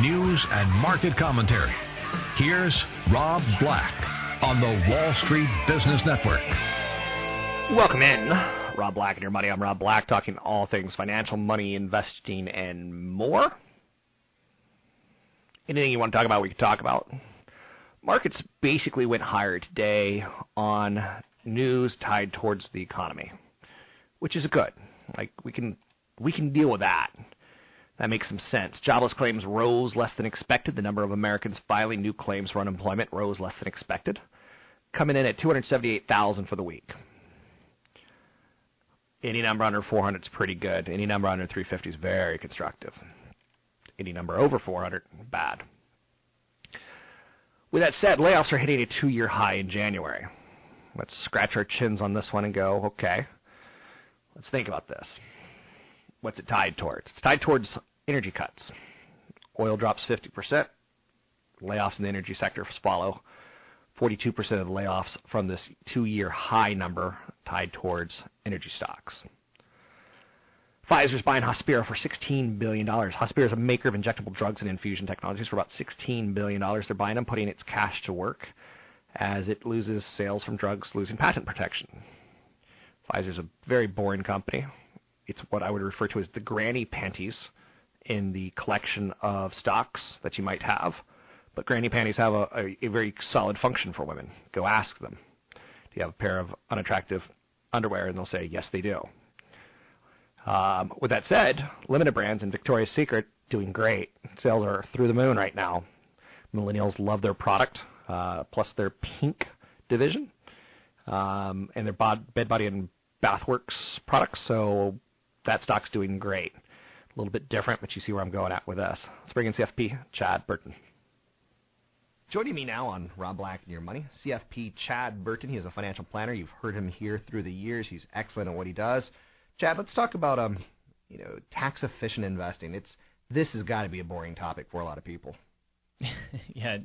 news and market commentary, here's Rob Black on the Wall Street Business Network. Welcome in. Rob Black and Your Money. I'm Rob Black, talking all things financial, money, investing, and more. Anything you want to talk about, we can talk about. Markets basically went higher today on news tied towards the economy, which is good. Like, we can deal with that. That makes some sense. Jobless claims rose less than expected. The number of Americans filing new claims for unemployment rose less than expected, coming in at 278,000 for the week. Any number under 400 is pretty good. Any number under 350 is very constructive. Any number over 400, bad. With that said, layoffs are hitting a two-year high in January. Let's scratch our chins on this one and go, okay, let's think about this. What's it tied towards? It's tied towards energy cuts. Oil drops 50%. Layoffs in the energy sector follow. 42% of the layoffs from this two-year high number tied towards energy stocks. Pfizer's buying Hospira for $16 billion. Hospira is a maker of injectable drugs and infusion technologies for about $16 billion. They're buying them, putting its cash to work as it loses sales from drugs, losing patent protection. Pfizer's a very boring company. It's what I would refer to as the granny panties in the collection of stocks that you might have. But granny panties have a very solid function for women. Go ask them, do you have a pair of unattractive underwear? And they'll say, yes, they do. With that said, Limited Brands and Victoria's Secret doing great. Sales are through the moon right now. Millennials love their product. Plus their pink division, and their Bed Body and Bath Works products, so that stock's doing great. A little bit different, but you see where I'm going at with us. Let's bring in CFP, Chad Burton. Joining me now on Rob Black and Your Money, CFP Chad Burton. He is a financial planner. You've heard him here through the years. He's excellent at what he does. Chad, let's talk about tax-efficient investing. This has got to be a boring topic for a lot of people. Yeah,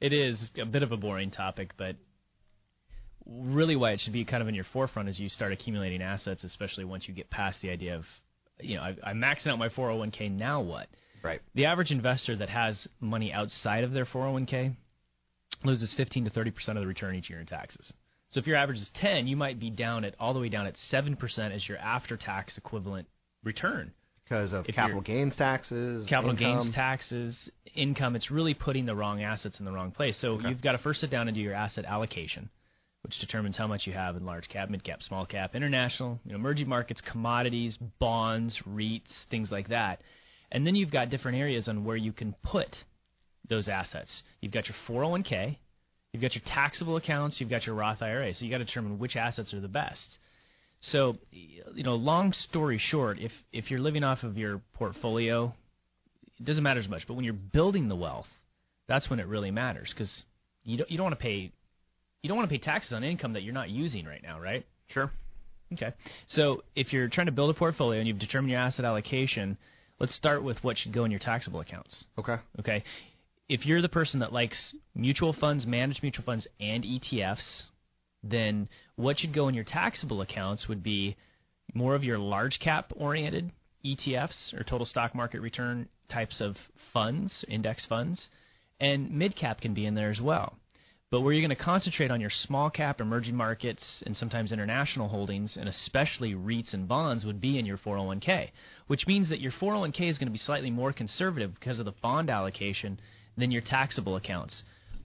it is a bit of a boring topic, but really why it should be kind of in your forefront is you start accumulating assets, especially once you get past the idea of, I'm maxing out my 401k, now what? Right. The average investor that has money outside of their 401k loses 15 to 30% of the return each year in taxes. So if your average is 10, you might be all the way down at 7% as your after-tax equivalent return. Because of capital gains taxes, income, it's really putting the wrong assets in the wrong place. So You've got to first sit down and do your asset allocation, which determines how much you have in large cap, mid cap, small cap, international, emerging markets, commodities, bonds, REITs, things like that. And then you've got different areas on where you can put those assets. You've got your 401k, you've got your taxable accounts, you've got your Roth IRA. So you got to determine which assets are the best. So, long story short, if you're living off of your portfolio, it doesn't matter as much. But when you're building the wealth, that's when it really matters, because you don't want to pay taxes on income that you're not using right now, right? Sure. Okay. So if you're trying to build a portfolio and you've determined your asset allocation, let's start with what should go in your taxable accounts. Okay. If you're the person that likes mutual funds, managed mutual funds, and ETFs, then what should go in your taxable accounts would be more of your large cap oriented ETFs or total stock market return types of funds, index funds, and mid cap can be in there as well. But where you're going to concentrate on your small cap, emerging markets, and sometimes international holdings, and especially REITs and bonds, would be in your 401k, which means that your 401k is going to be slightly more conservative because of the bond allocation than your taxable accounts.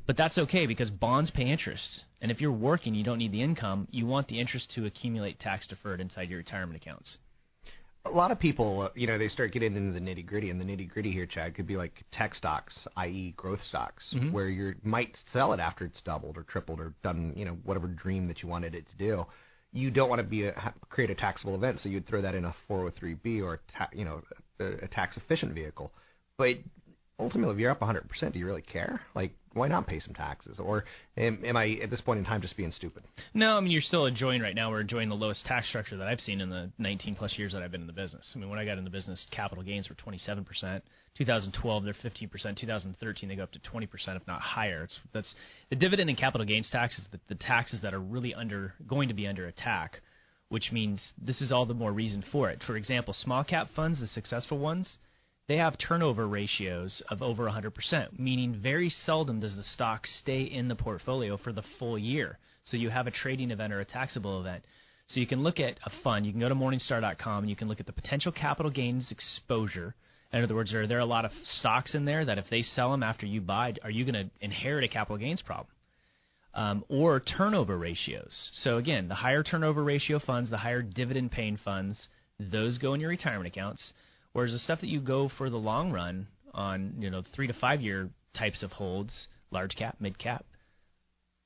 But that's okay, because bonds pay interest. And if you're working, you don't need the income. You want the interest to accumulate tax-deferred inside your retirement accounts. A lot of people, they start getting into the nitty-gritty. And the nitty-gritty here, Chad, could be like tech stocks, i.e. growth stocks, where you might sell it after it's doubled or tripled or done, whatever dream that you wanted it to do. You don't want to create a taxable event, so you'd throw that in a 403B or a tax-efficient vehicle. But ultimately, if you're up 100%, do you really care? Like, why not pay some taxes? Or am I, at this point in time, just being stupid? No, I mean, you're still enjoying right now. We're enjoying the lowest tax structure that I've seen in the 19-plus years that I've been in the business. I mean, when I got in the business, capital gains were 27%. 2012, they're 15%. 2013, they go up to 20%, if not higher. That's the dividend and capital gains tax is the taxes that are really going to be under attack, which means this is all the more reason for it. For example, small-cap funds, the successful ones, they have turnover ratios of over 100%, meaning very seldom does the stock stay in the portfolio for the full year. So you have a trading event or a taxable event. So you can look at a fund. You can go to Morningstar.com, and you can look at the potential capital gains exposure. In other words, are there a lot of stocks in there that if they sell them after you buy, are you going to inherit a capital gains problem? Or turnover ratios. So, again, the higher turnover ratio funds, the higher dividend-paying funds, those go in your retirement accounts. Whereas the stuff that you go for the long run on, 3 to 5 year types of holds, large cap, mid cap,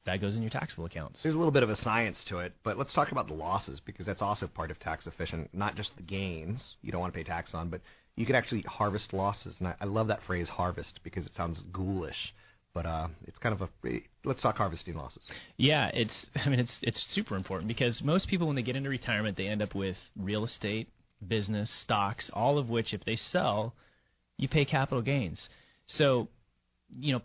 that goes in your taxable accounts. There's a little bit of a science to it, but let's talk about the losses because that's also part of tax efficient, not just the gains you don't want to pay tax on, but you can actually harvest losses. And I love that phrase harvest because it sounds ghoulish, but it's kind of a – let's talk harvesting losses. Yeah, it's super important because most people when they get into retirement, they end up with real estate, business, stocks, all of which, if they sell, you pay capital gains. So,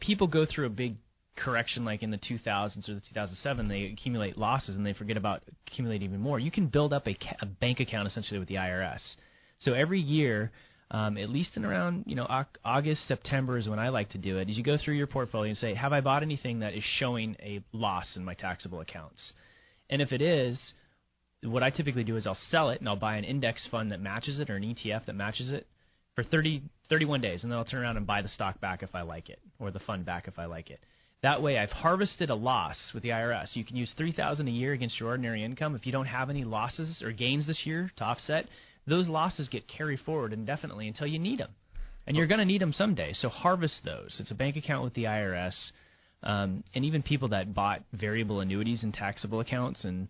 people go through a big correction like in the 2000s or the 2007. They accumulate losses and they forget about accumulating even more. You can build up a bank account essentially with the IRS. So every year, at least in around August, September is when I like to do it, is you go through your portfolio and say, have I bought anything that is showing a loss in my taxable accounts? And if it is, what I typically do is I'll sell it and I'll buy an index fund that matches it or an ETF that matches it for 31 days, and then I'll turn around and buy the stock back if I like it or the fund back if I like it. That way I've harvested a loss with the IRS. You can use $3,000 a year against your ordinary income. If you don't have any losses or gains this year to offset, those losses get carried forward indefinitely until you need them, and you're going to need them someday, so harvest those. It's a bank account with the IRS, and even people that bought variable annuities and taxable accounts and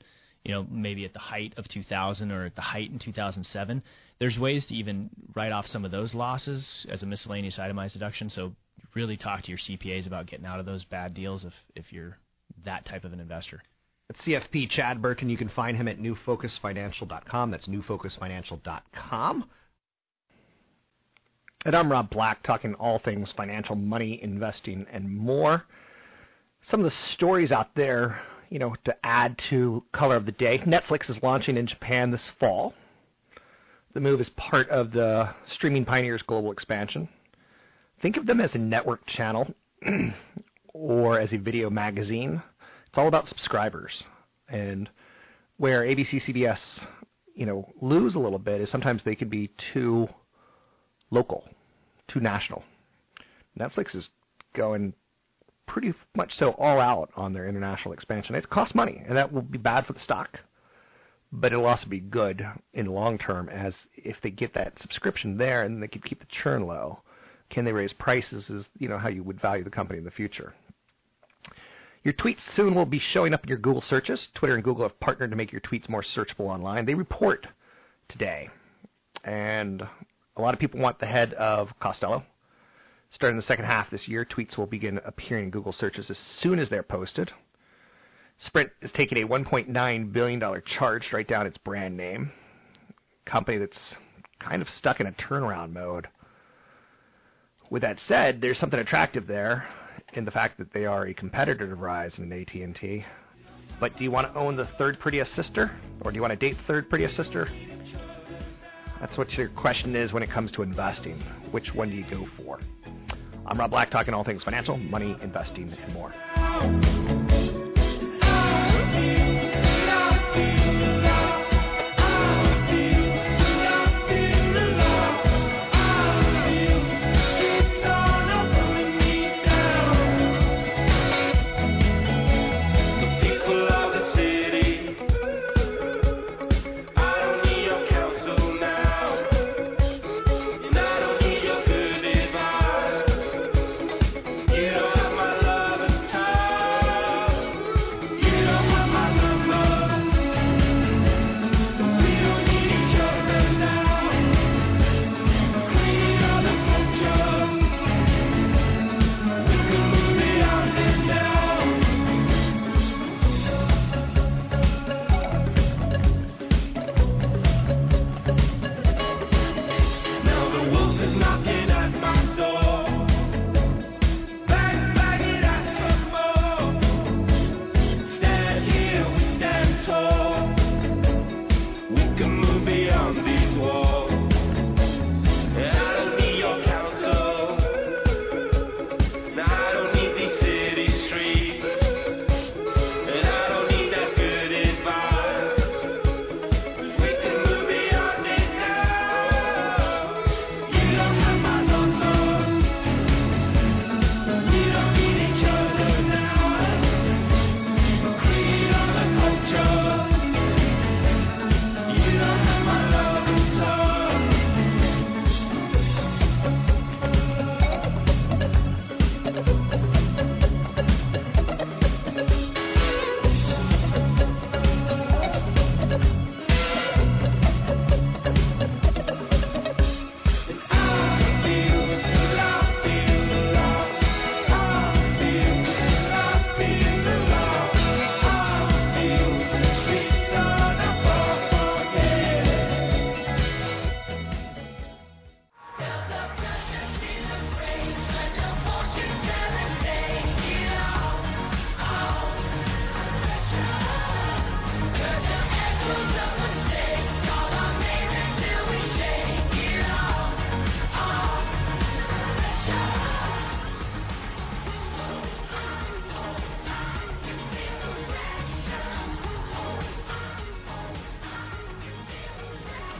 maybe at the height of 2000 or at the height in 2007, there's ways to even write off some of those losses as a miscellaneous itemized deduction. So really talk to your CPAs about getting out of those bad deals if you're that type of an investor. That's CFP Chad Burton. You can find him at newfocusfinancial.com. That's newfocusfinancial.com. And I'm Rob Black, talking all things financial, money, investing, and more. Some of the stories out there, to add to color of the day. Netflix is launching in Japan this fall. The move is part of the streaming pioneer's global expansion. Think of them as a network channel or as a video magazine. It's all about subscribers. And where ABC, CBS, lose a little bit is sometimes they can be too local, too national. Netflix is going pretty much so all out on their international expansion. It costs money, and that will be bad for the stock, but it'll also be good in the long term, as if they get that subscription there and they could keep the churn low. Can they raise prices is how you would value the company in the future. Your tweets soon will be showing up in your Google searches. Twitter and Google have partnered to make your tweets more searchable online. They report today, and a lot of people want the head of Costello. Starting the second half this year, tweets will begin appearing in Google searches as soon as they're posted. Sprint is taking a $1.9 billion charge to write down its brand name. A company that's kind of stuck in a turnaround mode. With that said, there's something attractive there in the fact that they are a competitor to Verizon and AT&T. But do you want to own the third prettiest sister? Or do you want to date the third prettiest sister? That's what your question is when it comes to investing. Which one do you go for? I'm Rob Black, talking all things financial, money, investing, and more.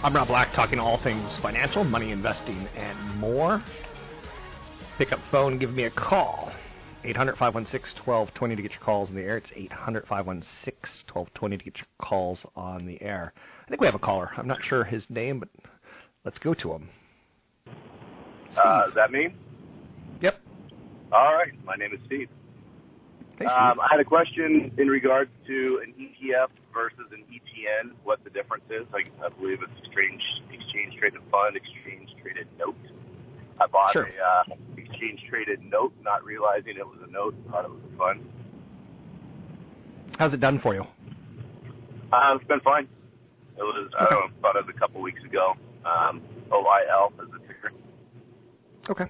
I'm Rob Black, talking all things financial, money, investing, and more. Pick up phone, give me a call. 800-516-1220 to get your calls on the air. It's 800-516-1220 to get your calls on the air. I think we have a caller. I'm not sure his name, but let's go to him. Is that me? Yep. All right. My name is Steve. Hey, Steve. I had a question in regards to an ETF versus an ETN, what the difference is. I believe it's exchange-traded fund, exchange-traded note. I bought a exchange-traded note, not realizing it was a note. Thought it was a fund. How's it done for you? It's been fine. It was, I don't know, about a couple weeks ago. OIL is the ticker. Okay.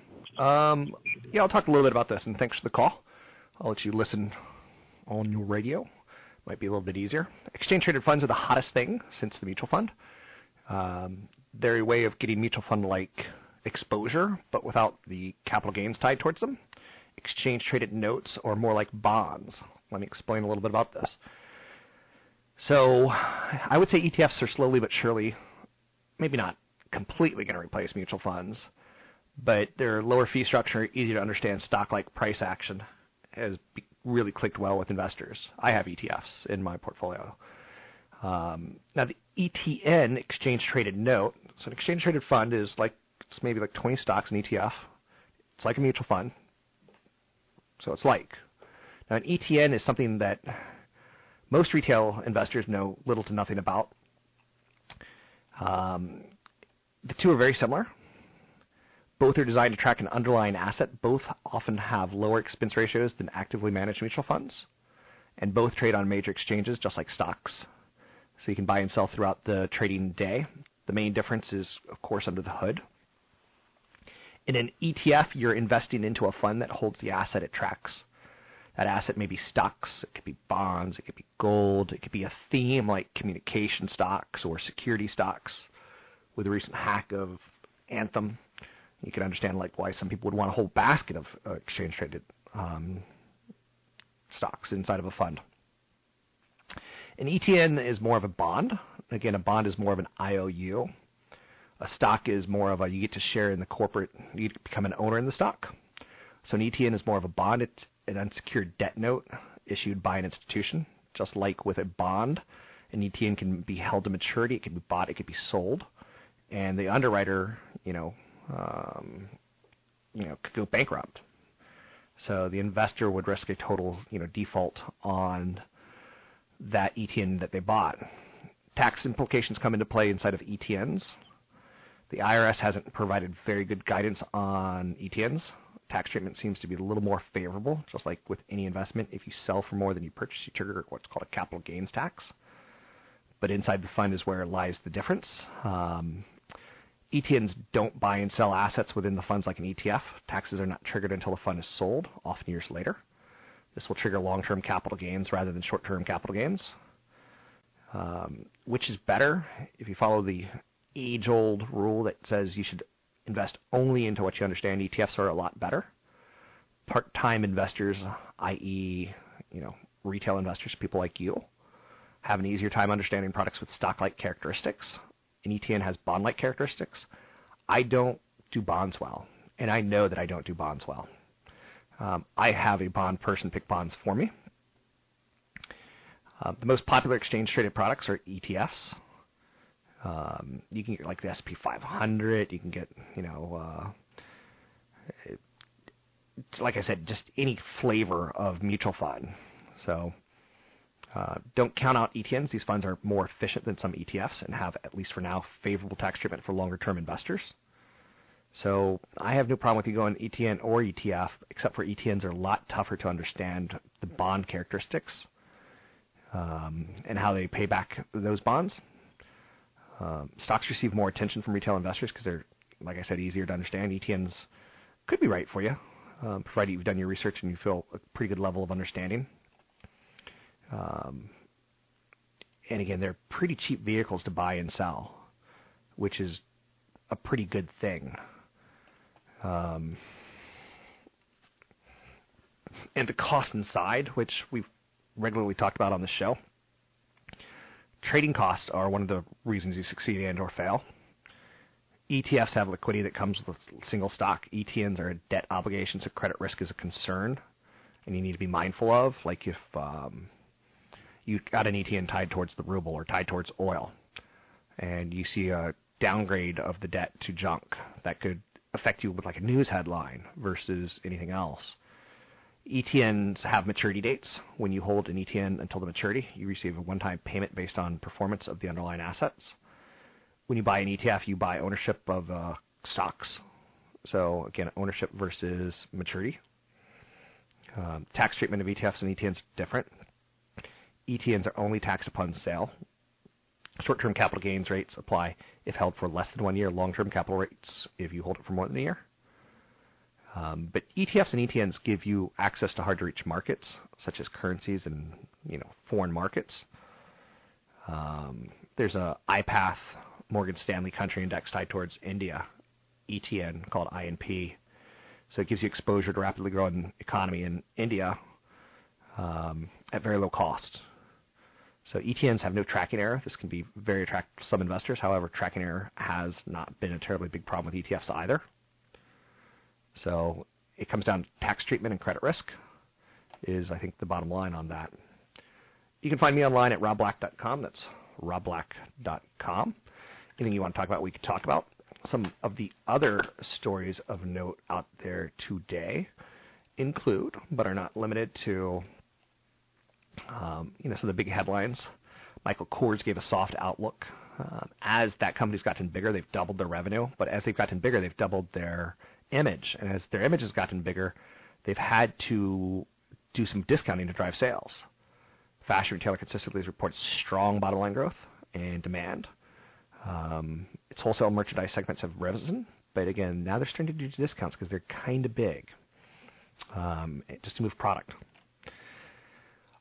Yeah, I'll talk a little bit about this, and thanks for the call. I'll let you listen on your radio. Might be a little bit easier. Exchange-traded funds are the hottest thing since the mutual fund. They're a way of getting mutual fund-like exposure, but without the capital gains tied towards them. Exchange-traded notes are more like bonds. Let me explain a little bit about this. So I would say ETFs are slowly but surely, maybe not completely going to replace mutual funds, but their lower fee structure, easier to understand stock-like price action has really clicked well with investors. I have ETFs in my portfolio. Now the ETN, exchange-traded note, so an exchange-traded fund is like, it's maybe like 20 stocks in ETF. It's like a mutual fund. So it's like. Now an ETN is something that most retail investors know little to nothing about. The two are very similar. Both are designed to track an underlying asset. Both often have lower expense ratios than actively managed mutual funds. And both trade on major exchanges, just like stocks. So you can buy and sell throughout the trading day. The main difference is, of course, under the hood. In an ETF, you're investing into a fund that holds the asset it tracks. That asset may be stocks, it could be bonds, it could be gold, it could be a theme like communication stocks or security stocks. With the recent hack of Anthem, you can understand like why some people would want a whole basket of exchange-traded stocks inside of a fund. An ETN is more of a bond. Again, a bond is more of an IOU. A stock is more of a, you get to share in the corporate, you become an owner in the stock. So an ETN is more of a bond. It's an unsecured debt note issued by an institution. Just like with a bond, an ETN can be held to maturity. It can be bought. It can be sold. And the underwriter, could go bankrupt. So the investor would risk a total, default on that ETN that they bought. Tax implications come into play inside of ETNs. The IRS hasn't provided very good guidance on ETNs. Tax treatment seems to be a little more favorable, just like with any investment. If you sell for more than you purchase, you trigger what's called a capital gains tax. But inside the fund is where lies the difference. ETNs don't buy and sell assets within the funds like an ETF. Taxes are not triggered until the fund is sold, often years later. This will trigger long-term capital gains rather than short-term capital gains. Which is better if you follow the age-old rule that says you should invest only into what you understand. ETFs are a lot better. Part-time investors, i.e., retail investors, people like you, have an easier time understanding products with stock-like characteristics. An ETN has bond-like characteristics. I don't do bonds well, and I know that I don't do bonds well. I have a bond person pick bonds for me. The most popular exchange-traded products are ETFs. You can get like the S&P 500. You can get, like I said, just any flavor of mutual fund. So don't count out ETNs. These funds are more efficient than some ETFs and have, at least for now, favorable tax treatment for longer-term investors. So I have no problem with you going ETN or ETF, except for ETNs are a lot tougher to understand the bond characteristics and how they pay back those bonds. Stocks receive more attention from retail investors because they're, like I said, easier to understand. ETNs could be right for you, provided you've done your research and you feel a pretty good level of understanding. And again, they're pretty cheap vehicles to buy and sell, which is a pretty good thing. And the cost inside, which we've regularly talked about on the show, Trading costs are one of the reasons you succeed and or fail. ETFs have liquidity that comes with a single stock. ETNs are a debt obligation, so credit risk is a concern, and you need to be mindful of. Like if you got an ETN tied towards the ruble or tied towards oil, and you see a downgrade of the debt to junk, that could affect you with like a news headline versus anything else. ETNs have maturity dates. When you hold an ETN until the maturity, you receive a one-time payment based on performance of the underlying assets. When you buy an ETF, you buy ownership of stocks. So again, ownership versus maturity. Tax treatment of ETFs and ETNs are different. ETNs are only taxed upon sale. Short-term capital gains rates apply if held for less than 1 year. Long-term capital rates if you hold it for more than a year. But ETFs and ETNs give you access to hard-to-reach markets, such as currencies and foreign markets. There's a IPATH, Morgan Stanley Country Index, tied towards India, ETN called INP. So it gives you exposure to rapidly growing economy in India at very low cost. So ETNs have no tracking error. This can be very attractive to some investors. However, tracking error has not been a terribly big problem with ETFs either. So it comes down to tax treatment and credit risk is, I think, the bottom line on that. You can find me online at robblack.com. That's robblack.com. Anything you want to talk about, we can talk about. Some of the other stories of note out there today include, but are not limited to, some of the big headlines. Michael Kors gave a soft outlook. As that company's gotten bigger, they've doubled their revenue. But as they've gotten bigger, they've doubled their image, and as their image has gotten bigger, they've had to do some discounting to drive sales. Fashion retailer consistently reports strong bottom line growth and demand. Its wholesale merchandise segments have risen, but again, now they're starting to do discounts because they're kind of big, just to move product.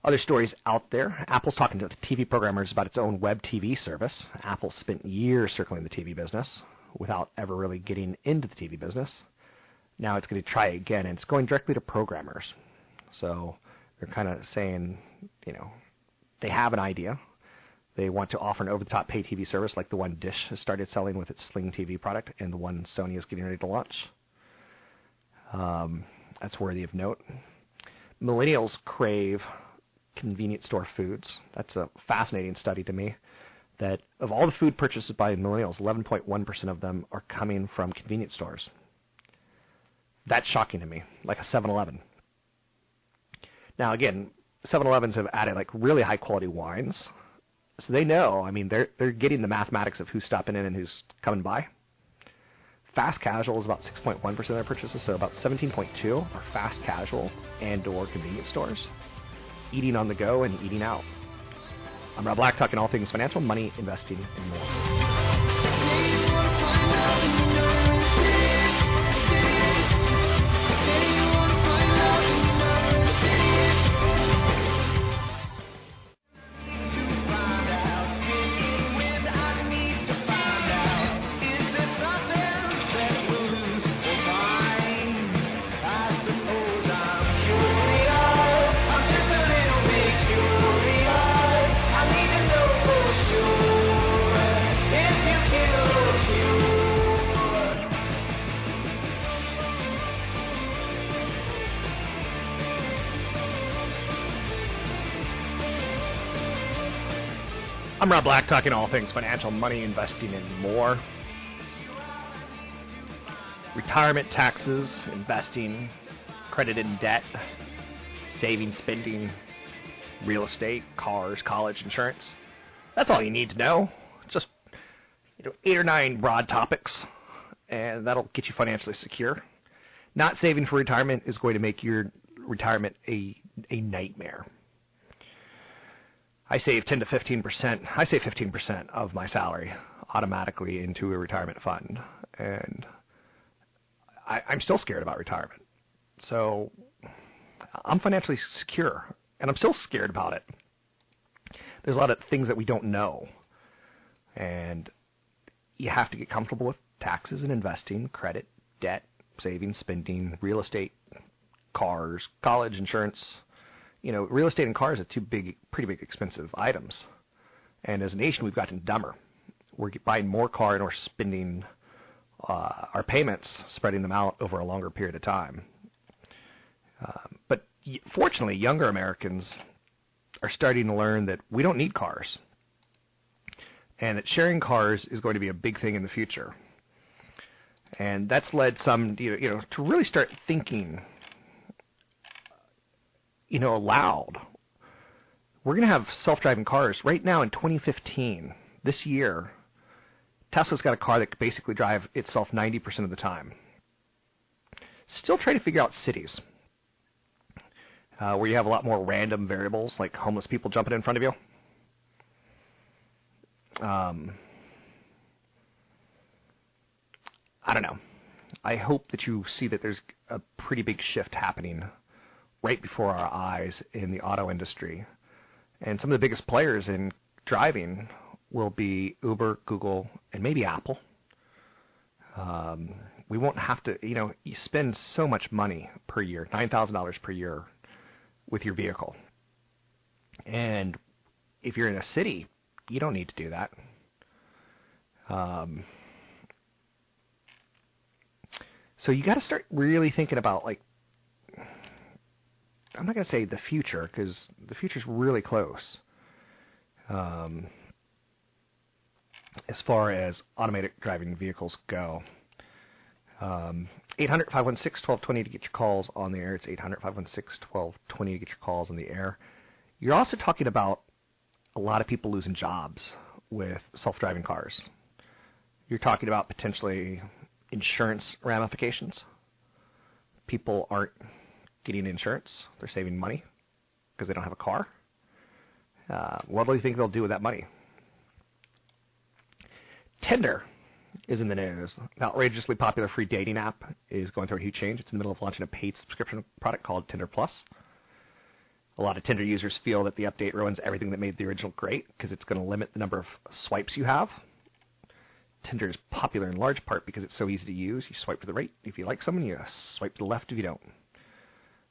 Other stories out there, Apple's talking to the TV programmers about its own web TV service. Apple spent years circling the TV business without ever really getting into the TV business. Now it's going to try again, and it's going directly to programmers. So they're kind of saying, they have an idea. They want to offer an over-the-top pay TV service like the one Dish has started selling with its Sling TV product and the one Sony is getting ready to launch. That's worthy of note. Millennials crave convenience store foods. That's a fascinating study to me, that of all the food purchases by millennials, 11.1% of them are coming from convenience stores. That's shocking to me, like a 7-Eleven. Now, again, 7-Elevens have added like really high-quality wines, so they know. I mean, they're getting the mathematics of who's stopping in and who's coming by. Fast casual is about 6.1% of their purchases, so about 17.2 are fast casual and or convenience stores, eating on the go and eating out. I'm Rob Black, talking all things financial, money, investing, and more. I'm Rob Black, talking all things financial, money, investing, and more. Retirement, taxes, investing, credit and debt, saving, spending, real estate, cars, college, insurance. That's all you need to know. Just 8 or 9 broad topics, and that'll get you financially secure. Not saving for retirement is going to make your retirement a nightmare. I save 10 to 15%. I save 15% of my salary automatically into a retirement fund, and I'm still scared about retirement. So I'm financially secure, and I'm still scared about it. There's a lot of things that we don't know, and you have to get comfortable with taxes and investing, credit, debt, saving, spending, real estate, cars, college, insurance. Real estate and cars are two pretty big expensive items. And as a nation, we've gotten dumber. We're buying more car and we're spending our payments, spreading them out over a longer period of time. But fortunately, younger Americans are starting to learn that we don't need cars, and that sharing cars is going to be a big thing in the future. And that's led some, to really start thinking, aloud. We're going to have self-driving cars. Right now in 2015, this year, Tesla's got a car that could basically drive itself 90% of the time. Still trying to figure out cities where you have a lot more random variables, like homeless people jumping in front of you. I don't know. I hope that you see that there's a pretty big shift happening right before our eyes in the auto industry. And some of the biggest players in driving will be Uber, Google, and maybe Apple. We won't have to, you spend so much money per year, $9,000 per year with your vehicle. And if you're in a city, you don't need to do that. So you got to start really thinking about, I'm not going to say the future, because the future's really close. As far as automated driving vehicles go. 800-516-1220 to get your calls on the air. It's 800-516-1220 to get your calls on the air. You're also talking about a lot of people losing jobs with self-driving cars. You're talking about potentially insurance ramifications. People aren't getting insurance. They're saving money because they don't have a car. What do you think they'll do with that money? Tinder is in the news. An outrageously popular free dating app is going through a huge change. It's in the middle of launching a paid subscription product called Tinder Plus. A lot of Tinder users feel that the update ruins everything that made the original great because it's going to limit the number of swipes you have. Tinder is popular in large part because it's so easy to use. You swipe to the right if you like someone, you swipe to the left if you don't.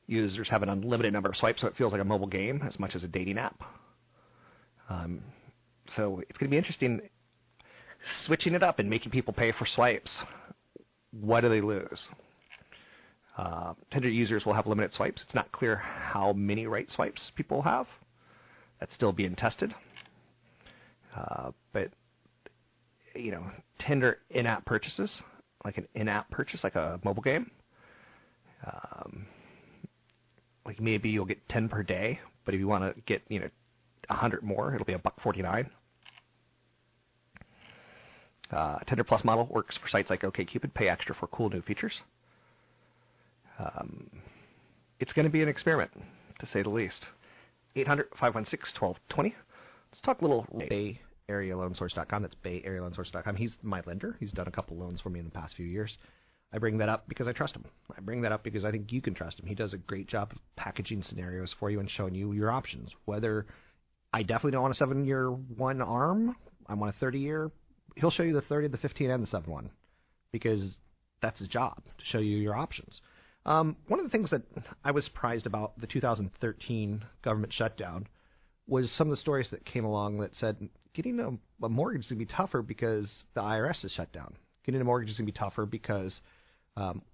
Users have an unlimited number of swipes, so it feels like a mobile game as much as a dating app. So it's going to be interesting switching it up and making people pay for swipes. What do they lose? Tinder users will have limited swipes. It's not clear how many right swipes people have. That's still being tested. But, Tinder in-app purchases, like an in-app purchase, like a mobile game. Like maybe you'll get 10 per day, but if you want to get 100 more, it'll be $1.49. Tinder Plus model works for sites like OkCupid. Pay extra for cool new features. It's going to be an experiment, to say the least. 800-516-1220. Let's talk a little BayAreaLoanSource.com. That's BayAreaLoanSource.com. He's my lender. He's done a couple loans for me in the past few years. I bring that up because I trust him. I bring that up because I think you can trust him. He does a great job of packaging scenarios for you and showing you your options. Whether I definitely don't want a 7-year one arm, I want a 30-year, he'll show you the 30, the 15, and the 7-1 because that's his job, to show you your options. One of the things that I was surprised about the 2013 government shutdown was some of the stories that came along that said getting a mortgage is going to be tougher because the IRS is shut down. Getting a mortgage is going to be tougher because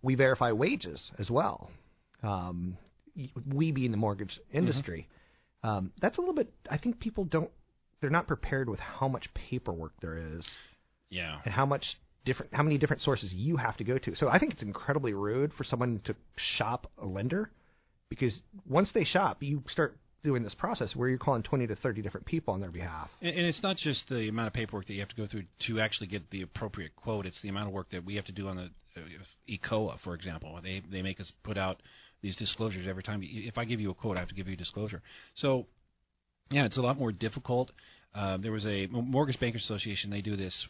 we verify wages as well, we being the mortgage industry. Mm-hmm. That's a little bit – I think people don't – they're not prepared with how much paperwork there is. Yeah. And how many different sources you have to go to. So I think it's incredibly rude for someone to shop a lender because once they shop, you start doing this process where you're calling 20 to 30 different people on their behalf. And it's not just the amount of paperwork that you have to go through to actually get the appropriate quote. It's the amount of work that we have to do on the ECOA, for example. They make us put out these disclosures every time. If I give you a quote, I have to give you a disclosure. So, yeah, it's a lot more difficult. There was a Mortgage Bankers Association. They do this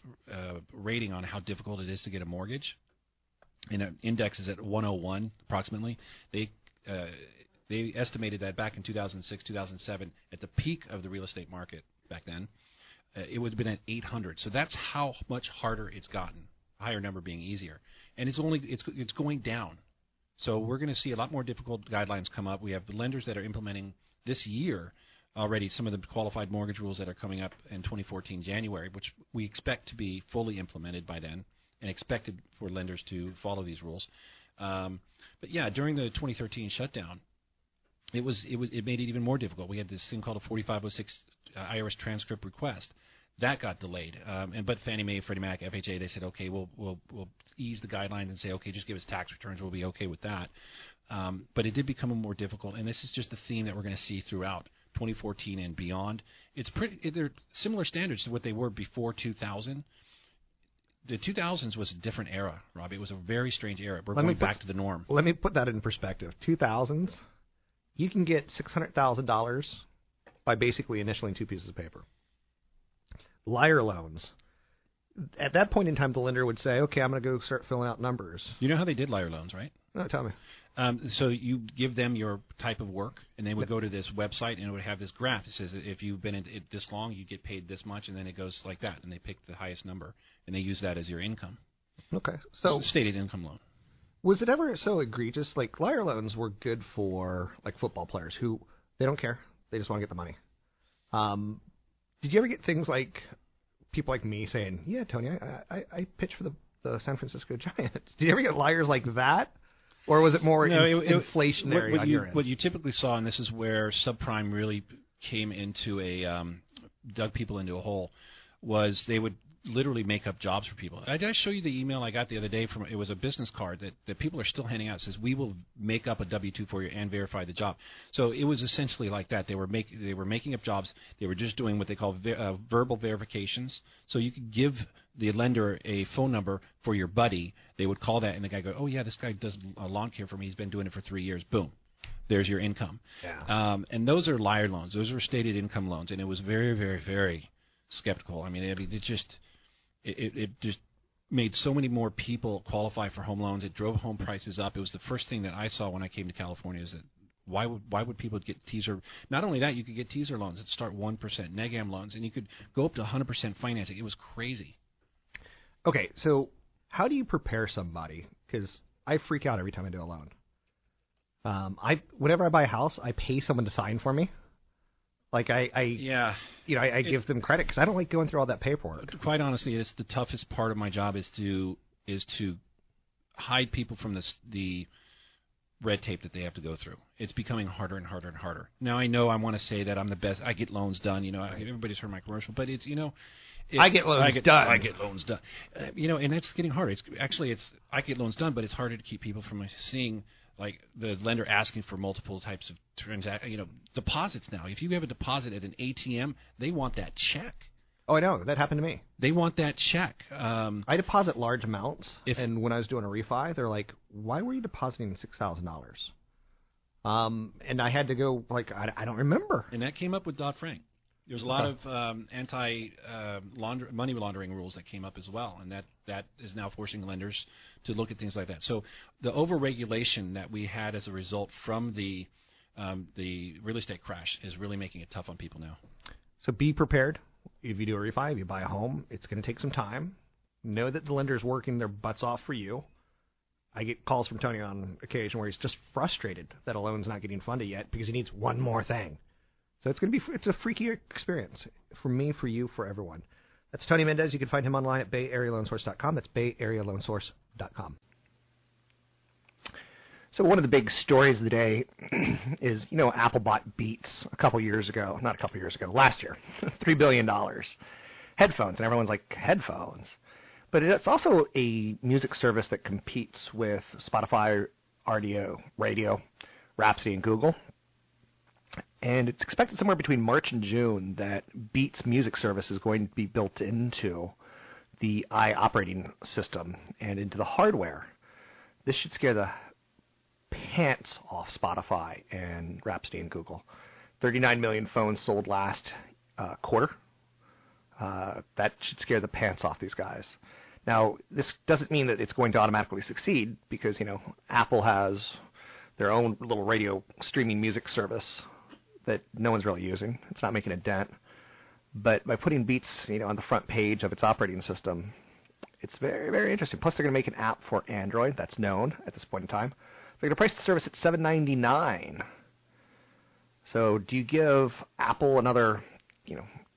rating on how difficult it is to get a mortgage. And it indexes at 101 approximately. They estimated that back in 2006, 2007, at the peak of the real estate market back then, it would have been at 800. So that's how much harder it's gotten, higher number being easier. And it's going down. So we're going to see a lot more difficult guidelines come up. We have lenders that are implementing this year already some of the qualified mortgage rules that are coming up in 2014 January, which we expect to be fully implemented by then and expected for lenders to follow these rules. But yeah, during the 2013 shutdown, it made it even more difficult. We had this thing called a 4506 IRS transcript request. That got delayed, but Fannie Mae, Freddie Mac, FHA, they said, okay, we'll ease the guidelines and say, okay, just give us tax returns, we'll be okay with that. But it did become more difficult, and this is just the theme that we're going to see throughout 2014 and beyond. They're similar standards to what they were before 2000. The 2000s was a different era, Rob. It was a very strange era. We're going back to the norm. Let me put that in perspective. 2000s, you can get $600,000 by basically initialing two pieces of paper. Liar loans. At that point in time, the lender would say, okay, I'm going to go start filling out numbers. You know how they did liar loans, right? No, tell me. So you give them your type of work, and they would go to this website, and it would have this graph that says if you've been in it this long, you get paid this much, and then it goes like that, and they pick the highest number, and they use that as your income. Okay. So stated income loan. Was it ever so egregious? Like, liar loans were good for, like, football players who they don't care. They just want to get the money. Did you ever get things like people like me saying, yeah, Tony, I pitched for the San Francisco Giants. Did you ever get liars like that? Or was it more inflationary on your end? What you typically saw, and this is where subprime really came into dug people into a hole, was they would literally make up jobs for people. Did I show you the email I got the other day? It was a business card that people are still handing out. It says, we will make up a W-2 for you and verify the job. So it was essentially like that. They were making up jobs. They were just doing what they call verbal verifications. So you could give the lender a phone number for your buddy. They would call that, and the guy go, oh, yeah, this guy does lawn care for me. He's been doing it for 3 years. Boom. There's your income. Yeah. And those are liar loans. Those are stated income loans, and it was very, very, very skeptical. I mean, it just – It just made so many more people qualify for home loans. It drove home prices up. It was the first thing that I saw when I came to California is that why would people get teaser? Not only that, you could get teaser loans that start 1%, NEGAM loans, and you could go up to 100% financing. It was crazy. Okay, so how do you prepare somebody? Because I freak out every time I do a loan. Whenever I buy a house, I pay someone to sign for me. Like I give them credit because I don't like going through all that paperwork. Quite honestly, it's the toughest part of my job is to hide people from the red tape that they have to go through. It's becoming harder and harder and harder. Now I know I want to say that I'm the best. I get loans done. You know, everybody's heard my commercial, but it's I get loans done. And that's getting harder. It's I get loans done, but it's harder to keep people from seeing. Like the lender asking for multiple types of deposits now. If you have a deposit at an ATM, they want that check. Oh, I know. That happened to me. They want that check. I deposit large amounts, and when I was doing a refi, they're like, why were you depositing $6,000? And I had to go, like, I don't remember. And that came up with Dodd-Frank. There's a lot of money laundering rules that came up as well, and that is now forcing lenders to look at things like that. So the overregulation that we had as a result from the real estate crash is really making it tough on people now. So be prepared. If you do a refi, if you buy a home, it's going to take some time. Know that the lender is working their butts off for you. I get calls from Tony on occasion where he's just frustrated that a loan's not getting funded yet because he needs one more thing. So it's going to be – it's a freaky experience for me, for you, for everyone. That's Tony Mendez. You can find him online at BayAreaLoanSource.com. That's BayAreaLoanSource.com. So one of the big stories of the day is, Apple bought Beats last year, $3 billion. Headphones, and everyone's like, headphones. But it's also a music service that competes with Spotify, RDO, Radio, Rhapsody, and Google. And it's expected somewhere between March and June that Beats Music service is going to be built into the iOperating system and into the hardware. This should scare the pants off Spotify and Rhapsody and Google. 39 million phones sold last quarter. That should scare the pants off these guys. Now, this doesn't mean that it's going to automatically succeed because, Apple has their own little radio streaming music service that no one's really using. It's not making a dent. But by putting Beats, on the front page of its operating system, it's very, very interesting. Plus, they're going to make an app for Android. That's known at this point in time. They're going to price the service at $7.99. So do you give Apple another,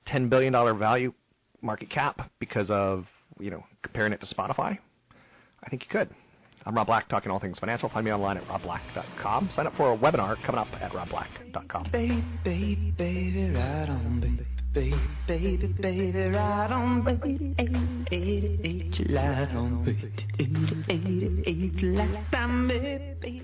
$10 billion value market cap because of, comparing it to Spotify? I think you could. I'm Rob Black, talking all things financial. Find me online at robblack.com. Sign up for a webinar coming up at robblack.com. Baby, baby, baby, right on, baby. Baby, baby, baby, right on, baby. 88 light on, baby. 88 light on, baby.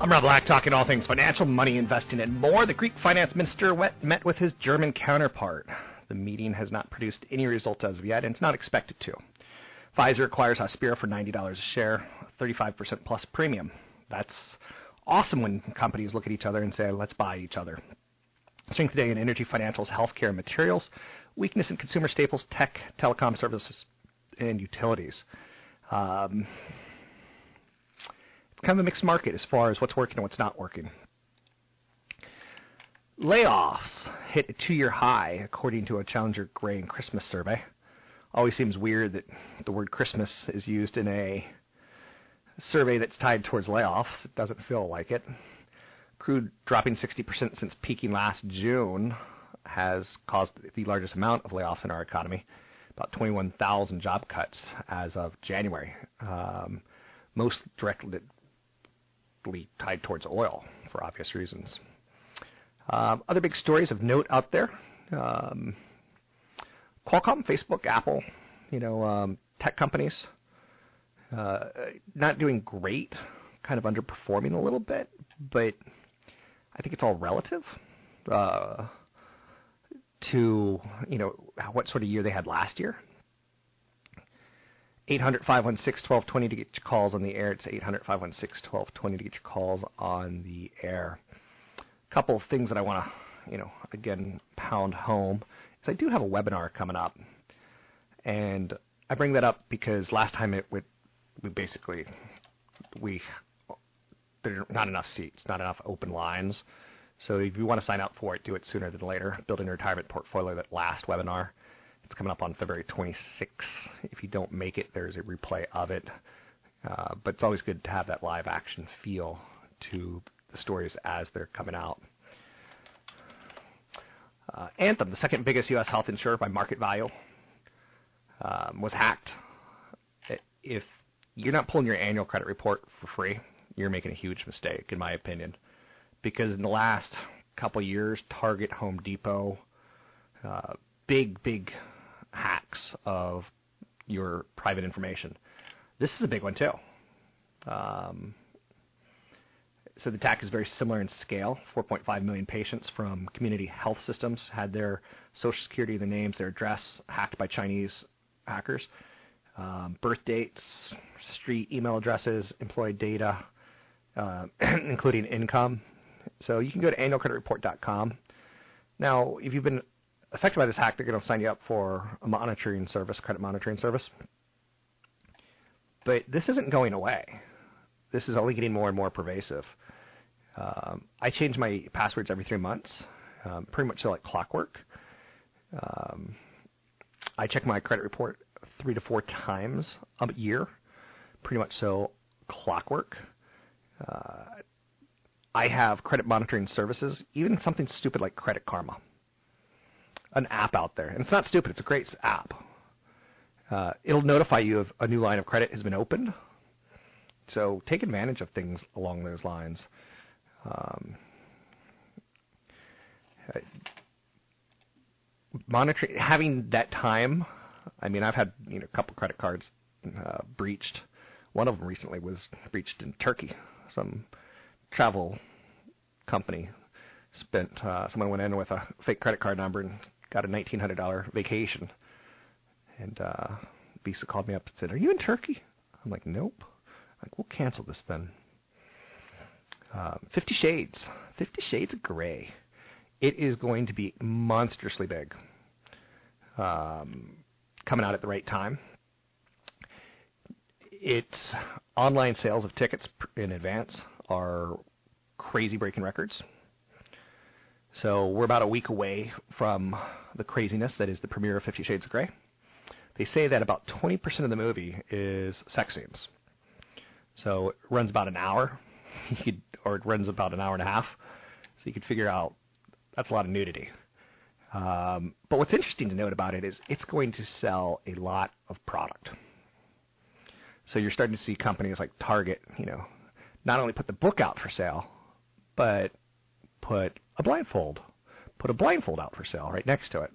I'm Rob Black, talking all things financial, money, investing, and more. The Greek finance minister met with his German counterpart. The meeting has not produced any results as of yet, and it's not expected to. Pfizer acquires Hospira for $90 a share, a 35% plus premium. That's awesome when companies look at each other and say, let's buy each other. Strength today in energy, financials, healthcare, and materials. Weakness in consumer staples, tech, telecom services, and utilities. Kind of a mixed market as far as what's working and what's not working. Layoffs hit a two-year high, according to a Challenger Gray and Christmas survey. Always seems weird that the word Christmas is used in a survey that's tied towards layoffs. It doesn't feel like it. Crude dropping 60% since peaking last June has caused the largest amount of layoffs in our economy, about 21,000 job cuts as of January, most directly tied towards oil for obvious reasons. Other big stories of note out there, Qualcomm, Facebook, Apple, tech companies, not doing great, kind of underperforming a little bit, but I think it's all relative to, what sort of year they had last year. 800-516-1220 to get your calls on the air. It's 800-516-1220 to get your calls on the air. A couple of things that I want to, again, pound home is I do have a webinar coming up. And I bring that up because last time there are not enough seats, not enough open lines. So if you want to sign up for it, do it sooner than later. Building a retirement portfolio, that last webinar. It's coming up on February 26th. If you don't make it, there's a replay of it. But it's always good to have that live action feel to the stories as they're coming out. Anthem, the second biggest U.S. health insurer by market value, was hacked. If you're not pulling your annual credit report for free, you're making a huge mistake, in my opinion. Because in the last couple years, Target, Home Depot, big hacks of your private information. This is a big one too. So the attack is very similar in scale. 4.5 million patients from community health systems had their social security, their names, their address hacked by Chinese hackers. Birth dates, street email addresses, employee data, including income. So you can go to annualcreditreport.com. Now, if you've been affected by this hack, they're going to sign you up for a monitoring service, credit monitoring service. But this isn't going away. This is only getting more and more pervasive. I change my passwords every 3 months, pretty much like clockwork. I check my credit report 3 to 4 times a year, pretty much so clockwork. I have credit monitoring services, even something stupid like Credit Karma. An app out there, and it's not stupid, it's a great app. It'll notify you of a new line of credit has been opened, so take advantage of things along those lines. Monitoring, having that time, I've had a couple credit cards breached. One of them recently was breached in Turkey. Some travel company someone went in with a fake credit card number and got a $1,900 vacation. And Visa called me up and said, "Are you in Turkey?" I'm like, "Nope." I'm like, "We'll cancel this then." 50 Shades of Gray. it is going to be monstrously big, coming out at the right time. Its online sales of tickets in advance are crazy, breaking records. So we're about a week away from the craziness that is the premiere of 50 Shades of Grey. They say that about 20% of the movie is sex scenes. So it runs about an hour, or it runs about an hour and a half. So you could figure out that's a lot of nudity. But what's interesting to note about it is it's going to sell a lot of product. So you're starting to see companies like Target, you know, not only put the book out for sale, but put a blindfold out for sale right next to it.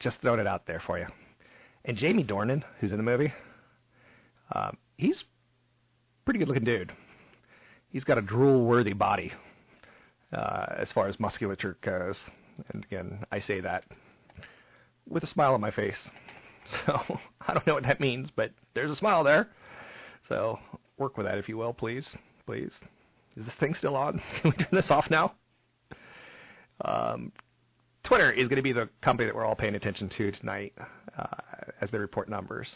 Just throwing it out there for you. And Jamie Dornan, who's in the movie, he's a pretty good-looking dude. He's got a drool-worthy body as far as musculature goes. And again, I say that with a smile on my face. So I don't know what that means, but there's a smile there. So work with that, if you will, please. Please. Is this thing still on? Can we turn this off now? Twitter is going to be the company that we're all paying attention to tonight as they report numbers.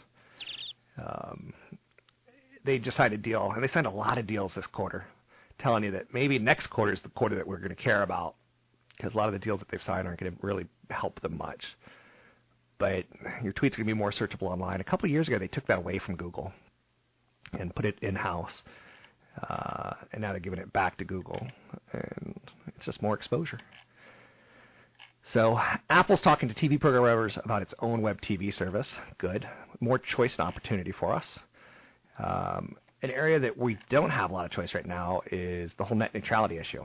They just signed a deal, and they signed a lot of deals this quarter, telling you that maybe next quarter is the quarter that we're going to care about, because a lot of the deals that they've signed aren't going to really help them much. But your tweets are going to be more searchable online. A couple of years ago, they took that away from Google and put it in-house. And now they're giving it back to Google, and it's just more exposure. So Apple's talking to TV programmers about its own web TV service. Good. More choice and opportunity for us. An area that we don't have a lot of choice right now is the whole net neutrality issue.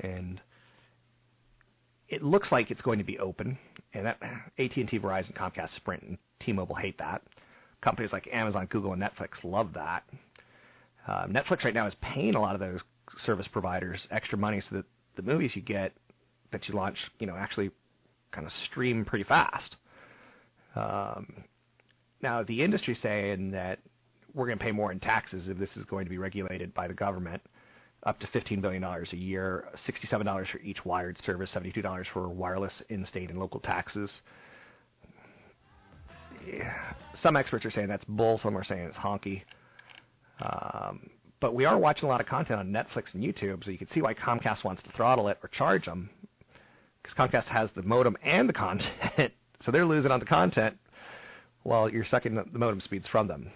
And it looks like it's going to be open. And that AT&T, Verizon, Comcast, Sprint, and T-Mobile hate that. Companies like Amazon, Google, and Netflix love that. Netflix right now is paying a lot of those service providers extra money so that the movies you get that you launch, you know, actually kind of stream pretty fast. Now, the industry's saying that we're going to pay more in taxes if this is going to be regulated by the government, up to $15 billion a year, $67 for each wired service, $72 for wireless in-state and local taxes. Yeah. Some experts are saying that's bull. Some are saying it's honky. But we are watching a lot of content on Netflix and YouTube, so you can see why Comcast wants to throttle it or charge them, because Comcast has the modem and the content, so they're losing on the content while you're sucking the modem speeds from them.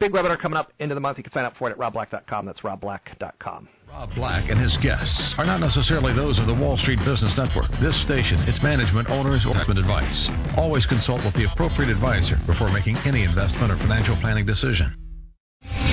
Big webinar coming up end of the month. You can sign up for it at robblack.com. That's robblack.com. Rob Black and his guests are not necessarily those of the Wall Street Business Network, this station, its management, owners, or investment advice. Always consult with the appropriate advisor before making any investment or financial planning decision.